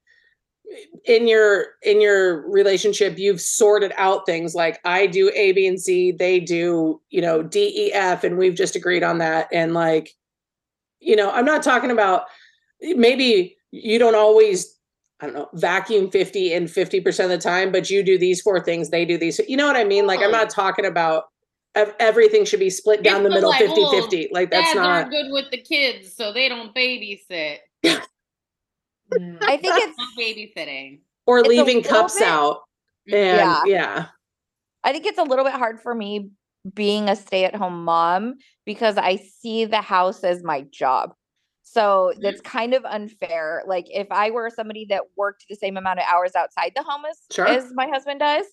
in your relationship, you've sorted out things like, I do A, B, and C, they do, you know, D, E, F, and we've just agreed on that. And, like, you know, I'm not talking about, maybe you don't always, I don't know, vacuum 50 and 50% of the time, but you do these four things, they do these. You know what I mean? Like, I'm not talking about everything should be split down the middle, like, 50-50. Like, that's not, aren't good with the kids, so they don't babysit. I think it's not babysitting or leaving cups out. And yeah. I think it's a little bit hard for me being a stay-at-home mom because I see the house as my job. So that's kind of unfair. Like, if I were somebody that worked the same amount of hours outside the home as my husband does,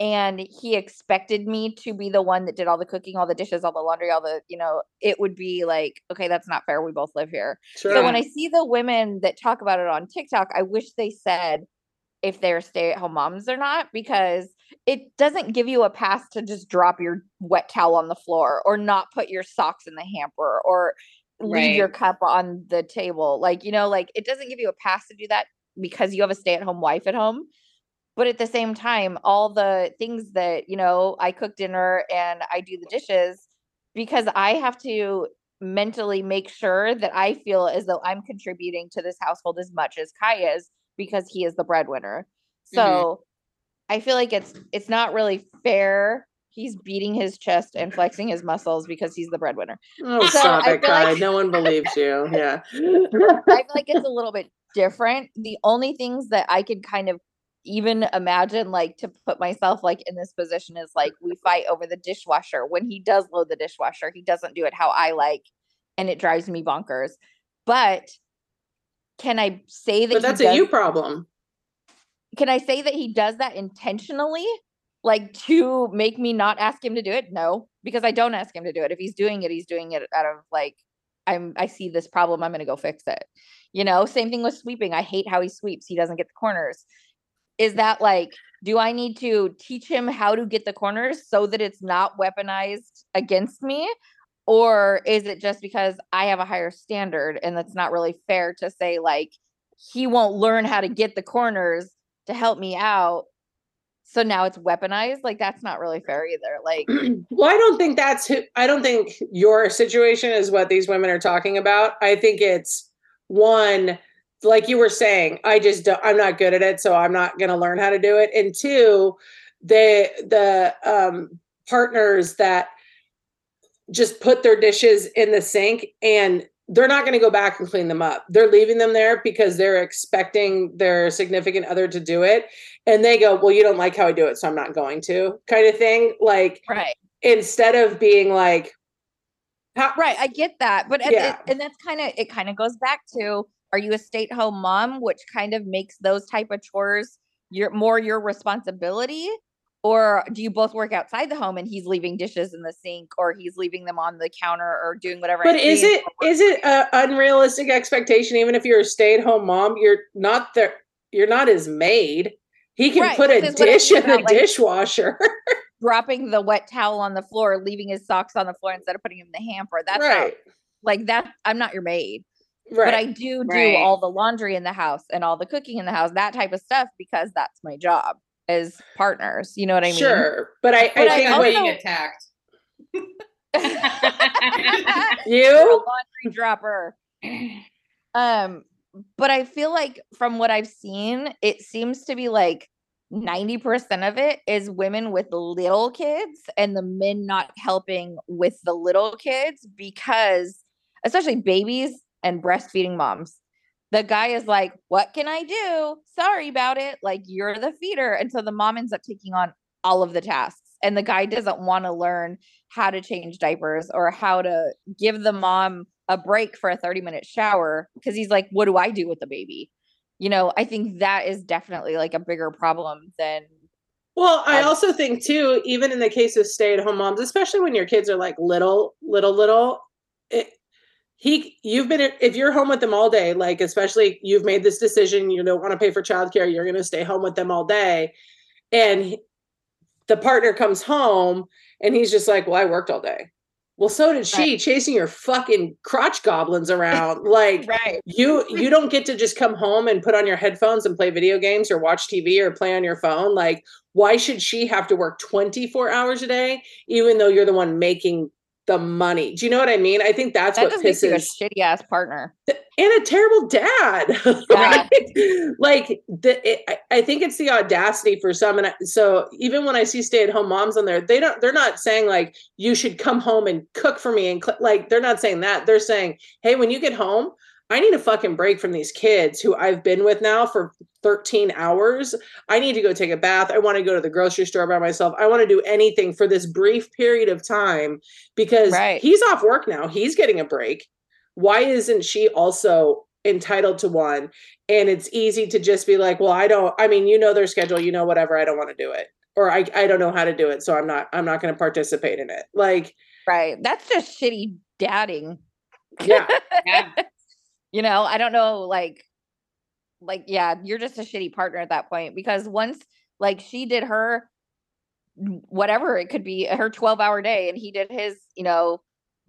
and he expected me to be the one that did all the cooking, all the dishes, all the laundry, all the, you know, it would be like, okay, that's not fair. We both live here. Sure. So when I see the women that talk about it on TikTok, I wish they said if they're stay-at-home moms or not, because it doesn't give you a pass to just drop your wet towel on the floor or not put your socks in the hamper or leave your cup on the table. Like, you know, like, it doesn't give you a pass to do that because you have a stay-at-home wife at home. But at the same time, all the things that, you know, I cook dinner and I do the dishes because I have to mentally make sure that I feel as though I'm contributing to this household as much as Kai is because he is the breadwinner. So I feel like it's not really fair. He's beating his chest and flexing his muscles because he's the breadwinner. Oh, so stop it, Kai. Like, no one believes you. Yeah. I feel like it's a little bit different. The only things that I could kind of even imagine, like, to put myself, like, in this position is, like, we fight over the dishwasher. When he does load the dishwasher, he doesn't do it how I like, and it drives me bonkers. But can I say that? But that's a you problem. Can I say that he does that intentionally, like, to make me not ask him to do it? No, because I don't ask him to do it. If he's doing it, he's doing it out of, like, I see this problem, I'm going to go fix it. You know, same thing with sweeping. I hate how he sweeps. He doesn't get the corners. Is that, like, do I need to teach him how to get the corners so that it's not weaponized against me? Or is it just because I have a higher standard and that's not really fair to say, like, he won't learn how to get the corners to help me out, so now it's weaponized? Like, that's not really fair either. Like, well, I don't think your situation is what these women are talking about. I think it's one, like you were saying, I'm not good at it, so I'm not going to learn how to do it. And two, the partners that just put their dishes in the sink and they're not going to go back and clean them up. They're leaving them there because they're expecting their significant other to do it. And they go, well, you don't like how I do it, so I'm not going to, kind of thing. Like, right. Instead of being like, right, I get that. But and that's kind of, it kind of goes back to, Are you a stay-at-home mom, which kind of makes those type of chores your responsibility? Or do you both work outside the home and he's leaving dishes in the sink or he's leaving them on the counter or doing whatever? But is it an unrealistic expectation? Even if you're a stay-at-home mom, you're not his maid. He can put a dish in the dishwasher. Dropping the wet towel on the floor, leaving his socks on the floor instead of putting him in the hamper. That's right. I'm not your maid. Right. But I do all the laundry in the house and all the cooking in the house, that type of stuff, because that's my job as partners. You know what I mean? Sure. But I think I'm being attacked. You're a laundry dropper. But I feel like from what I've seen, it seems to be like 90% of it is women with little kids and the men not helping with the little kids, because especially babies and breastfeeding moms, the guy is like, what can I do? Sorry about it. Like, you're the feeder. And so the mom ends up taking on all of the tasks. And the guy doesn't want to learn how to change diapers or how to give the mom a break for a 30-minute shower, because he's like, what do I do with the baby? You know, I think that is definitely like a bigger problem than. Well, I also think too, even in the case of stay-at-home moms, especially when your kids are like little, if you're home with them all day, like, especially you've made this decision, you don't want to pay for childcare, you're going to stay home with them all day. And the partner comes home and he's just like, well, I worked all day. Well, so did she, chasing your fucking crotch goblins around. Like, you don't get to just come home and put on your headphones and play video games or watch TV or play on your phone. Like, why should she have to work 24 hours a day, even though you're the one making the money? Do you know what I mean? I think that what pisses you, a shitty ass partner and a terrible dad. Yeah. Right? Like, I think it's the audacity for some. And so even when I see stay-at-home moms on there, they're not saying like, you should come home and cook for me. And like, they're not saying that. They're saying, hey, when you get home, I need a fucking break from these kids who I've been with now for 13 hours. I need to go take a bath. I want to go to the grocery store by myself. I want to do anything for this brief period of time, because he's off work now. He's getting a break. Why isn't she also entitled to one? And it's easy to just be like, well, you know, their schedule, you know, whatever. I don't want to do it. Or I don't know how to do it. So I'm not going to participate in it. Like, that's just shitty dadding. Yeah. You know, I don't know, you're just a shitty partner at that point, because once like she did her, whatever it could be, her 12-hour day, and he did his, you know,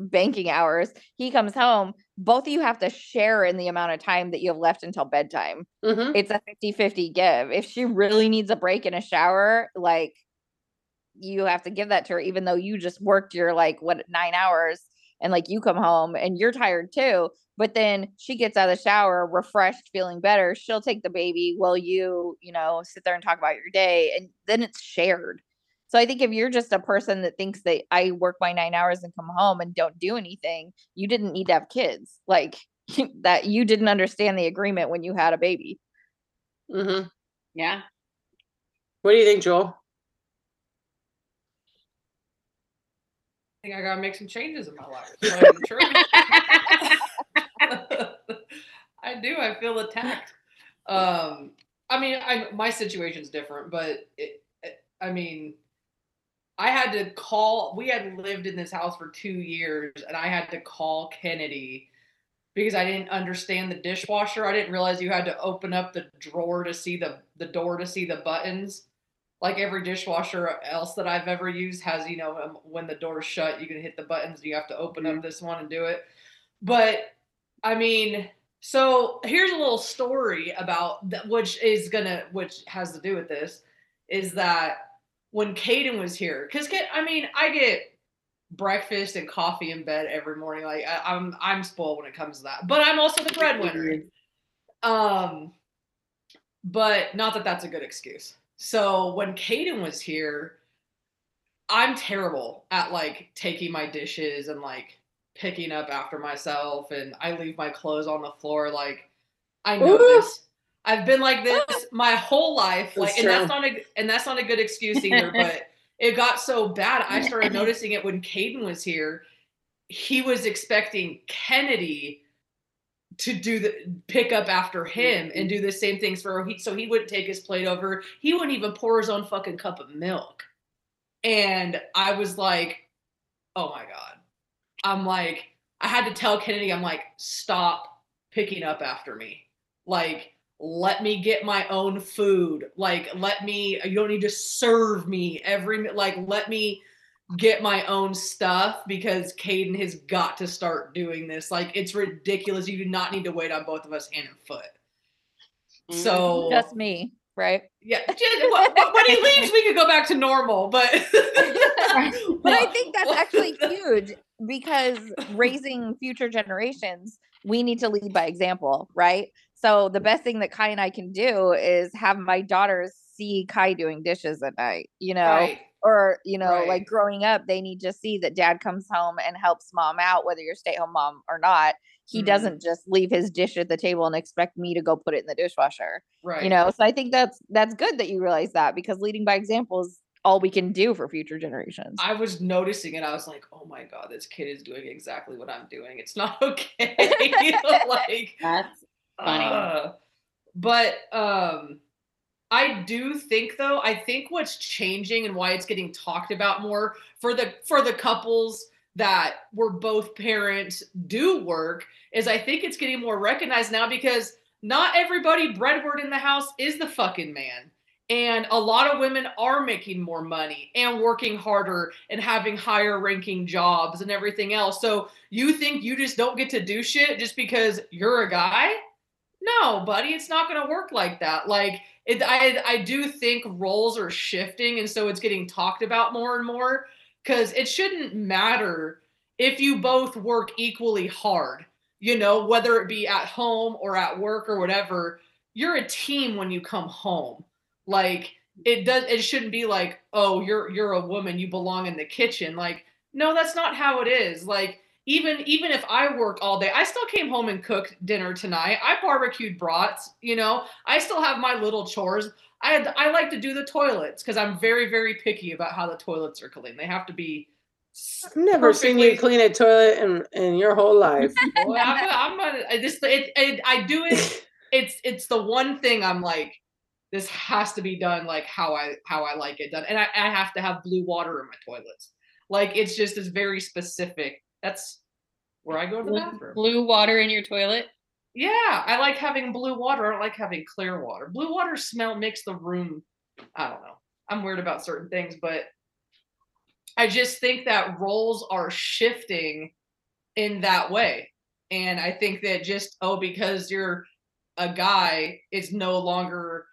banking hours, he comes home, both of you have to share in the amount of time that you have left until bedtime. Mm-hmm. It's a 50-50 give. If she really needs a break and a shower, like, you have to give that to her, even though you just worked your 9 hours and like you come home and you're tired too. But then she gets out of the shower, refreshed, feeling better. She'll take the baby while you sit there and talk about your day. And then it's shared. So I think if you're just a person that thinks that I work my 9 hours and come home and don't do anything, you didn't need to have kids. Like, that you didn't understand the agreement when you had a baby. Mm-hmm. Yeah. What do you think, Joel? I think I gotta make some changes in my life. I do. I feel attacked. My situation's different, but I had to call. We had lived in this house for 2 years, and I had to call Kennedy because I didn't understand the dishwasher. I didn't realize you had to open up the drawer to see the door to see the buttons. Like every dishwasher else that I've ever used has, you know, when the door's shut, you can hit the buttons. You have to open up this one and do it. But I mean, so here's a little story about that, which has to do with this, is that when Caden was here, I get breakfast and coffee in bed every morning. Like I'm spoiled when it comes to that, but I'm also the breadwinner. But not that that's a good excuse. So when Caden was here, I'm terrible at like taking my dishes and like picking up after myself, and I leave my clothes on the floor. Like, I know this. I've been like this my whole life. Like, that's not a good excuse either, but it got so bad. I started noticing it when Caden was here. He was expecting Kennedy to do the pick up after him and do the same things for her. So he wouldn't take his plate over. He wouldn't even pour his own fucking cup of milk. And I was like, oh my God. I'm like, I had to tell Kennedy, I'm like, stop picking up after me. Like, let me get my own food. Like, let me, you don't need to serve me every, like, let me get my own stuff, because Caden has got to start doing this. Like, it's ridiculous. You do not need to wait on both of us hand and foot. So. Just me, right? Yeah. When he leaves, we could go back to normal, but. But I think that's actually huge, because raising future generations, we need to lead by example, right? So the best thing that Kai and I can do is have my daughters see Kai doing dishes at night, you know, right. Or, you know, right. Like growing up, they need to see that dad comes home and helps mom out, whether you're stay-at-home mom or not. He doesn't just leave his dish at the table and expect me to go put it in the dishwasher, right? You know, so I think that's good that you realize that, because leading by example is all we can do for future generations. I was noticing it. I was like, oh my God, this kid is doing exactly what I'm doing. It's not okay. Like, that's funny. But I do think though, I think what's changing and why it's getting talked about more for the couples that were both parents do work is I think it's getting more recognized now, because not everybody breadward in the house is the fucking man. And a lot of women are making more money and working harder and having higher ranking jobs and everything else. So you think you just don't get to do shit just because you're a guy? No, buddy, it's not going to work like that. Like, I do think roles are shifting, and so it's getting talked about more and more, because it shouldn't matter if you both work equally hard, you know, whether it be at home or at work or whatever. You're a team when you come home. Like, it shouldn't be like, oh, you're a woman, you belong in the kitchen. Like, no, that's not how it is. Like, even if I worked all day, I still came home and cooked dinner tonight. I barbecued brats, you know, I still have my little chores. I like to do the toilets, because I'm very, very picky about how the toilets are clean. They have to be I've never perfectly seen you clean a toilet in your whole life. Well, I do it. It's the one thing I'm like, this has to be done like how I like it done. And I have to have blue water in my toilets. Like, it's just this very specific. That's where I go to the bathroom. Blue water in your toilet? Yeah. I like having blue water. I don't like having clear water. Blue water smell makes the room, I don't know. I'm weird about certain things, but I just think that roles are shifting in that way. And I think that just, because you're a guy, it's no longer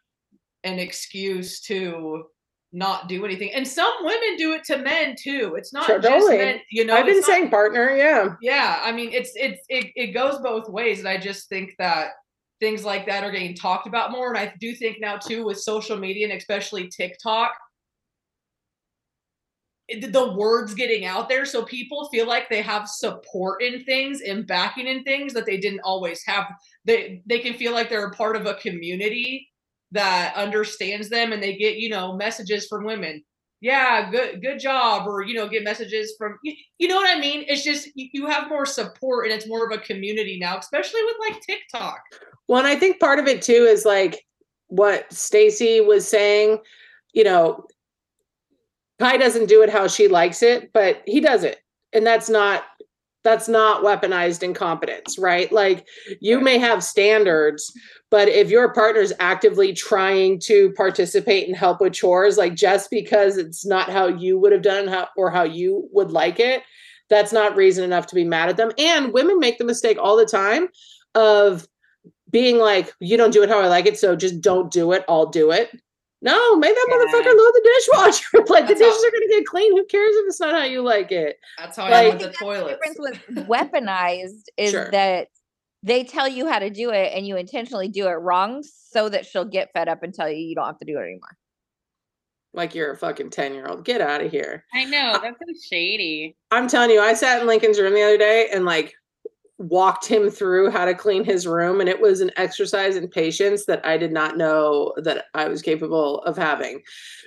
an excuse to not do anything. And some women do it to men too. It's not just men, you know. I've been saying partner. Yeah. Yeah. I mean, it goes both ways. And I just think that things like that are getting talked about more. And I do think now too, with social media and especially TikTok, the word's getting out there. So people feel like they have support in things and backing in things that they didn't always have. They can feel like they're a part of a community that understands them, and they get, you know, messages from women. Yeah, good job. Or, you know, get messages from, you know what I mean? It's just, you have more support, and it's more of a community now, especially with like TikTok. Well, and I think part of it too is like what Stacy was saying, you know, Kai doesn't do it how she likes it, but he does it. And that's not weaponized incompetence, right? Like, you may have standards, but if your partner's actively trying to participate and help with chores, like, just because it's not how you would have done or how you would like it, that's not reason enough to be mad at them. And women make the mistake all the time of being like, you don't do it how I like it, so just don't do it, I'll do it. No, make that motherfucker load the dishwasher. Like, the dishes are going to get clean. Who cares if it's not how you like it? That's how I like the toilet. The difference with weaponized is that they tell you how to do it, and you intentionally do it wrong so that she'll get fed up and tell you don't have to do it anymore. Like, you're a fucking 10-year-old. Get out of here. I know. That's so shady. I'm telling you, I sat in Lincoln's room the other day and like walked him through how to clean his room, and it was an exercise in patience that I did not know that I was capable of having,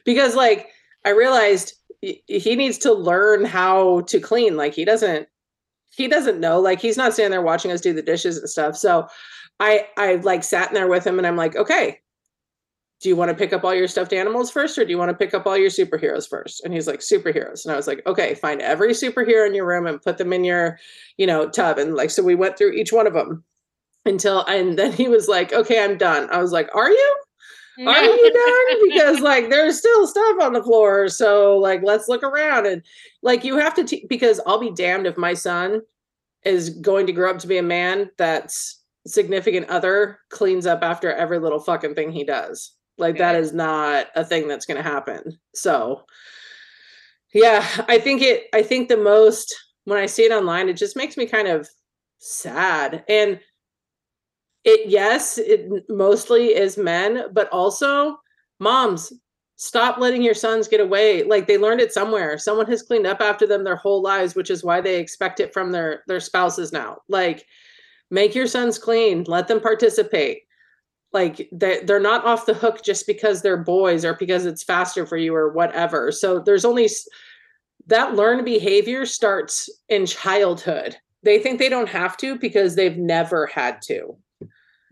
because like I realized he needs to learn how to clean. Like, he doesn't he doesn't know, like he's not standing there watching us do the dishes and stuff. So I like sat in there with him and I'm like, okay, do you want to pick up all your stuffed animals first? Or do you want to pick up all your superheroes first? And he's like, superheroes. And I was like, okay, find every superhero in your room and put them in your, you know, tub. And like, so we went through each one of them until, and then he was like, okay, I'm done. I was like, are you? Are you done? Because like, there's still stuff on the floor. So like, let's look around. And like, you have to, because I'll be damned if my son is going to grow up to be a man that's significant other cleans up after every little fucking thing he does. Like that is not a thing that's going to happen. So yeah, I think the most, when I see it online, it just makes me kind of sad. And it mostly is men, but also moms, stop letting your sons get away. Like they learned it somewhere. Someone has cleaned up after them their whole lives, which is why they expect it from their spouses now. Like make your sons clean, let them participate. Like they're not off the hook just because they're boys or because it's faster for you or whatever. So there's only that learned behavior starts in childhood. They think they don't have to because they've never had to.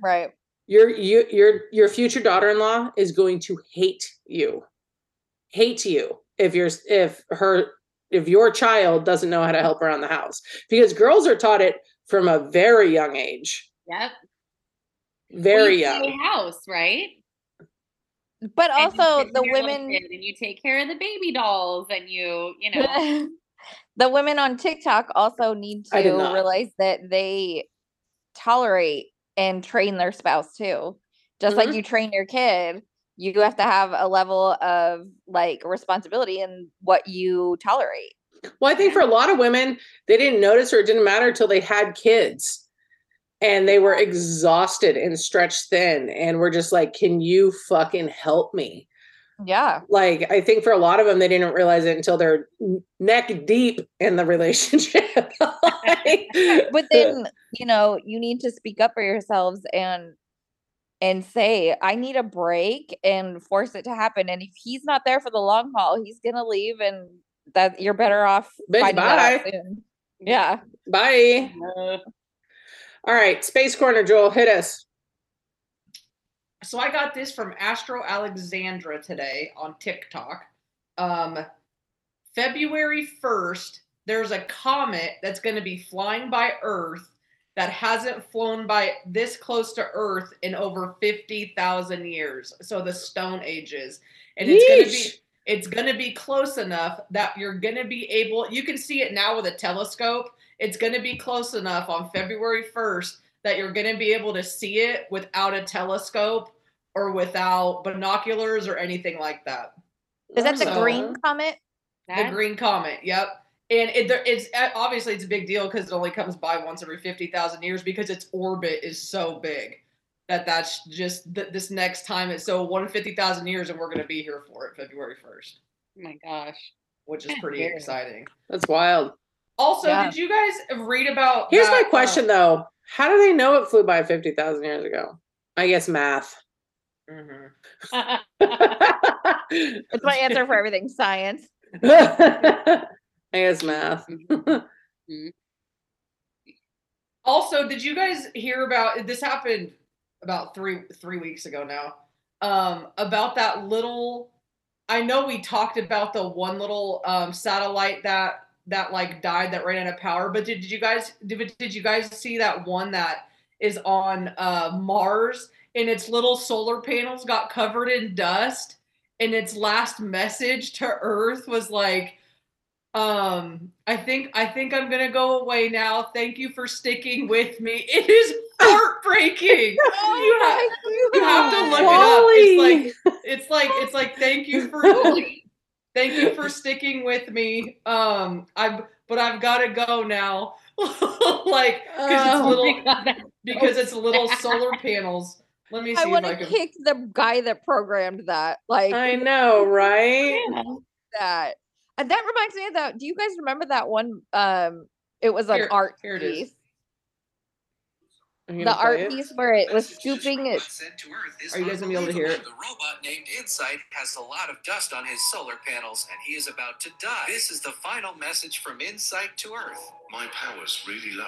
Right. Your future daughter-in-law is going to hate you if your child doesn't know how to help around the house, because girls are taught it from a very young age. Yep. Very young. You house, right? But also the women, and you take care of the baby dolls, and you know, the women on TikTok also need to realize that they tolerate and train their spouse too. Just like you train your kid, you have to have a level of like responsibility in what you tolerate. Well, I think for a lot of women, they didn't notice or it didn't matter till they had kids. And they were exhausted and stretched thin and were just like, can you fucking help me? Yeah. Like, I think for a lot of them, they didn't realize it until they're neck deep in the relationship. Like, but then, you know, you need to speak up for yourselves and say, I need a break, and force it to happen. And if he's not there for the long haul, he's going to leave, and that you're better off. Bitch, bye. Yeah. Bye. All right, Space Corner, Joel, hit us. So I got this from Astro Alexandra today on TikTok. February 1st, there's a comet that's going to be flying by Earth that hasn't flown by this close to Earth in over 50,000 years. So the Stone Ages. And it's going to be close enough that you're going to be able, you can see it now with a telescope. It's going to be close enough on February 1st that you're going to be able to see it without a telescope or without binoculars or anything like that. Is that the green comet? The green comet. Yep. And it's obviously it's a big deal because it only comes by once every 50,000 years because its orbit is so big that's just this next time. It's so 150,000 years and we're going to be here for it February 1st. Oh my gosh. Which is pretty exciting. That's wild. Also, Did you guys read about... Here's my question, though. How do they know it flew by 50,000 years ago? I guess math. Mm-hmm. That's my answer for everything, science. I guess math. Also, did you guys hear about... This happened about three weeks ago now. About that little... I know we talked about the one little satellite that like died, that ran out of power. But did you guys see that one that is on Mars, and its little solar panels got covered in dust, and its last message to Earth was like, I think I'm gonna go away now. Thank you for sticking with me. It is heartbreaking. You have to look it up. It's like thank you for. Thank you for sticking with me. I've got to go now. Like, because it's little solar panels. Let me see. I want to kick the guy that programmed that. Like, I know, right? That. And that reminds me of that. Do you guys remember that one? It was an art piece. The art piece where it was scooping it. Are you guys gonna be able to hear it? The robot named Insight has a lot of dust on his solar panels, and he is about to die. This is the final message from Insight to Earth. My power's really low,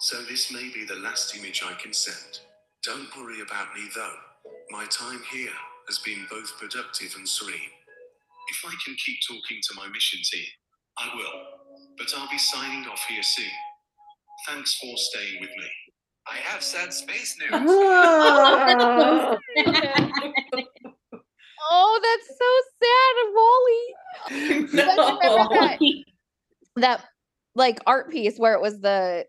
so this may be the last image I can send. Don't worry about me, though. My time here has been both productive and serene. If I can keep talking to my mission team, I will. But I'll be signing off here soon. Thanks for staying with me. I have sad space news. Oh, oh, that's so sad, Wally. No. You guys remember that like art piece where it was the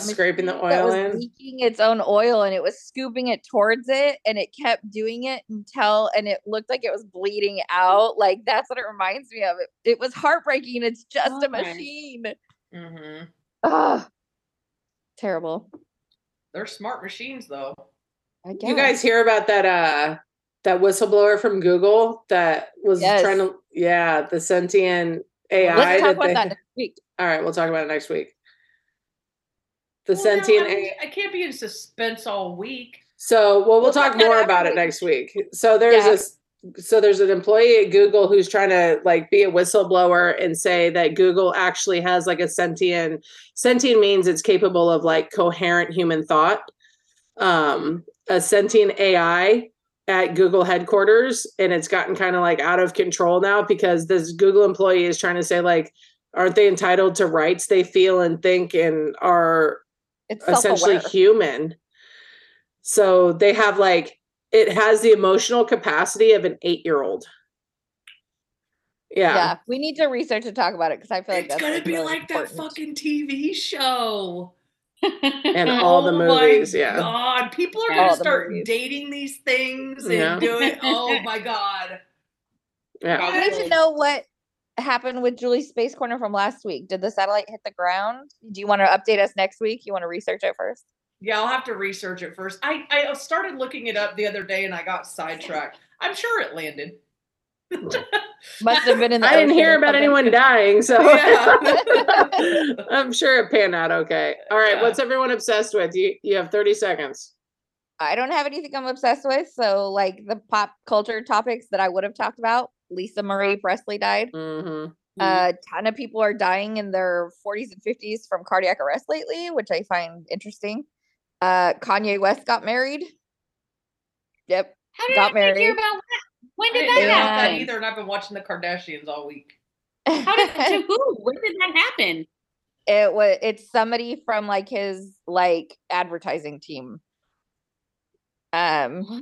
scraping the oil in, leaking its own oil, and it was scooping it towards it, and it kept doing it until it looked like it was bleeding out. Like, that's what it reminds me of. It was heartbreaking. It's just a machine. Mm-hmm. Ugh. Terrible. They're smart machines, though. I guess. You guys hear about that whistleblower from Google that was trying to the sentient AI? Let's talk about that next week. All right, we'll talk about it next week. The sentient AI. I can't be in suspense all week. So, we'll talk more about it next week. So there's an employee at Google who's trying to like be a whistleblower and say that Google actually has like a sentient means it's capable of like coherent human thought, a sentient AI at Google headquarters. And it's gotten kind of like out of control now because this Google employee is trying to say like, aren't they entitled to rights they feel and think and are essentially human? So they have like, it has the emotional capacity of an 8-year-old. Yeah. Yeah. We need to research and talk about it because I feel like it's going to be really like important. That fucking TV show. And all the movies. Yeah. God, people are going to start dating these things and doing, oh my God. Yeah. I wanted to know what happened with Julie's Space Corner from last week. Did the satellite hit the ground? Do you want to update us next week? You want to research it first? Yeah, I'll have to research it first. I started looking it up the other day and I got sidetracked. I'm sure it landed. Must have been in the I didn't hear about anyone dying, so I'm sure it panned out okay. All right, what's everyone obsessed with? You have 30 seconds. I don't have anything I'm obsessed with, so like the pop culture topics that I would have talked about. Lisa Marie Presley died. Mm-hmm. A ton of people are dying in their 40s and 50s from cardiac arrest lately, which I find interesting. Kanye West got married. Yep. How did I hear about that? When did that happen? That either, and I've been watching the Kardashians all week. To who? When did that happen? It's somebody from like his like advertising team. And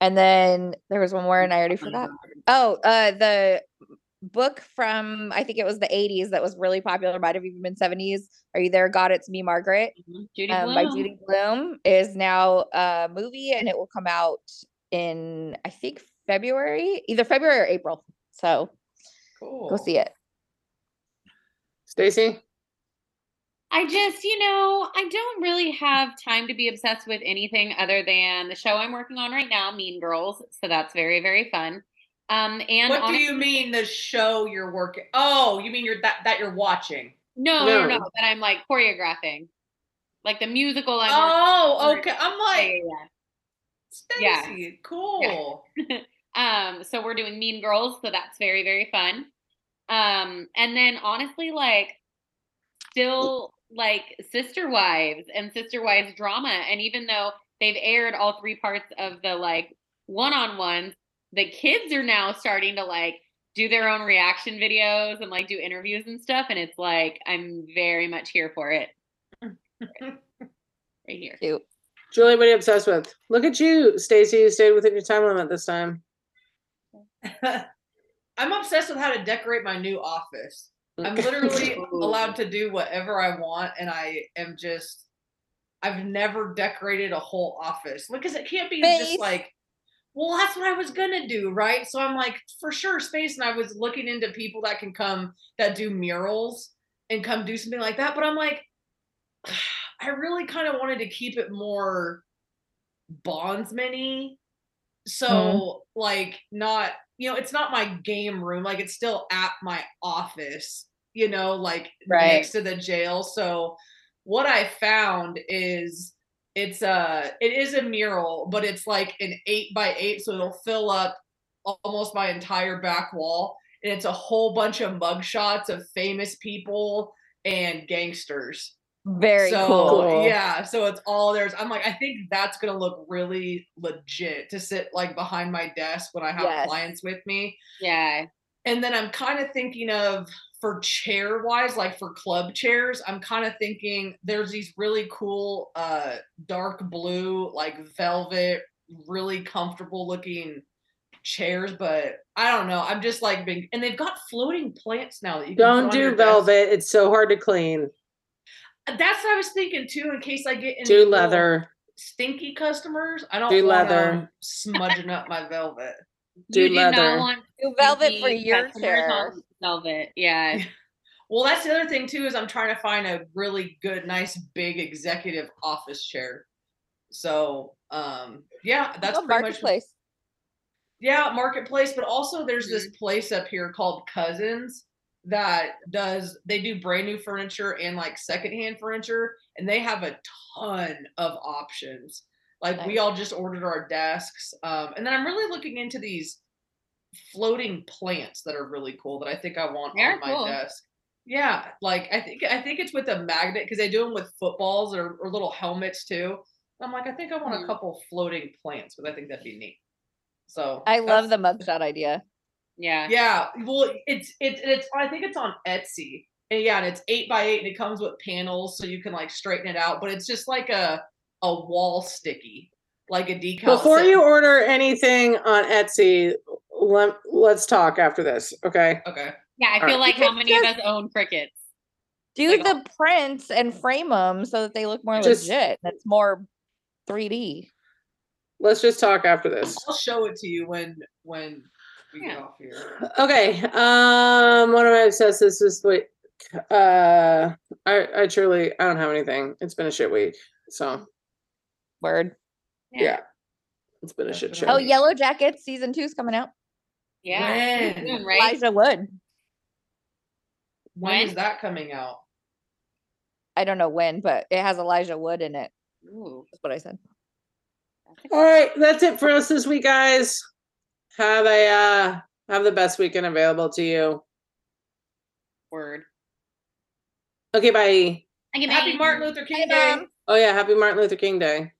then there was one more, and I already forgot. Oh, the book from I think it was the 80s that was really popular, might have even been 70s. Are You There, God? It's Me, Margaret. Mm-hmm. Judy Blume. By Judy Blume is now a movie, and it will come out in I think February, either February or April. So cool. Go see it. Stacy? I just, I don't really have time to be obsessed with anything other than the show I'm working on right now, Mean Girls. So that's very, very fun. And what do you mean the show you're working? Oh, you mean you're that you're watching? No. That I'm like choreographing, like the musical. Okay. I'm like, Stacy, cool. Yeah. So we're doing Mean Girls. So that's very, very fun. And then honestly, like still like Sister Wives and Sister Wives drama. And even though they've aired all 3 parts of the like one-on-ones, the kids are now starting to like do their own reaction videos and like do interviews and stuff. And it's like, I'm very much here for it. Right here. Cute. Julie, what are you obsessed with? Look at you, Stacy. You stayed within your time limit this time. I'm obsessed with how to decorate my new office. I'm literally allowed to do whatever I want. And I've never decorated a whole office. Look, 'cause it can't be just like, well, that's what I was going to do, right? So I'm like, for sure, space. And I was looking into people that can come, that do murals and come do something like that. But I'm like, I really kind of wanted to keep it more bondsman-y. So like not, it's not my game room. Like it's still at my office, like next to the jail. So what I found is it is a mural, but it's like an 8x8. So it'll fill up almost my entire back wall. And it's a whole bunch of mugshots of famous people and gangsters. Very cool. Yeah. So it's all theirs. I'm like, I think that's going to look really legit to sit like behind my desk when I have clients with me. Yeah. And then I'm kind of thinking of, for chair wise, like for club chairs, I'm kind of thinking there's these really cool dark blue, like velvet, really comfortable looking chairs, but I don't know. I'm just like being, and they've got floating plants now that you don't do velvet. Desk. It's so hard to clean. That's what I was thinking too, in case I get into leather stinky customers. I don't do leather smudging up my velvet. Do leather. Do velvet for your chair. Velvet, yeah. Well, that's the other thing too, is I'm trying to find a really good, nice, big executive office chair. So, yeah, that's pretty much. Yeah, marketplace, but also there's this place up here called Cousins that does, they do brand new furniture and like secondhand furniture, and they have a ton of options. Like we all just ordered our desks. And then I'm really looking into these floating plants that are really cool that I think I want on my desk. Yeah. Like I think it's with a magnet, because they do them with footballs or little helmets too. I'm like, I think I want a couple floating plants, but I think that'd be neat. So I love the mugshot idea. Yeah. Yeah. Well, it's I think it's on Etsy. And yeah, and it's 8x8 and it comes with panels so you can like straighten it out, but it's just like a wall sticky, like a decal. Before you order anything on Etsy, let's talk after this. Okay. Yeah, I feel like how many of us own crickets? Do like the prints and frame them so that they look more legit. That's more 3D. Let's just talk after this. I'll show it to you when we get off here. Okay. What am I obsessed with this week? I truly, I don't have anything. It's been a shit week. So. Word. Yeah. It's been a shit show. Oh, Yellow Jackets season 2 is coming out. Yeah. When? Right? Elijah Wood. When is that coming out? I don't know when, but it has Elijah Wood in it. Ooh. That's what I said. All right. That's it for us this week, guys. Have the best weekend available to you. Word. Okay, bye. Happy Martin Luther King Day. Oh, yeah. Happy Martin Luther King Day.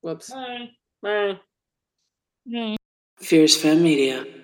Whoops. Bye. Bye. Fierce Femme Media.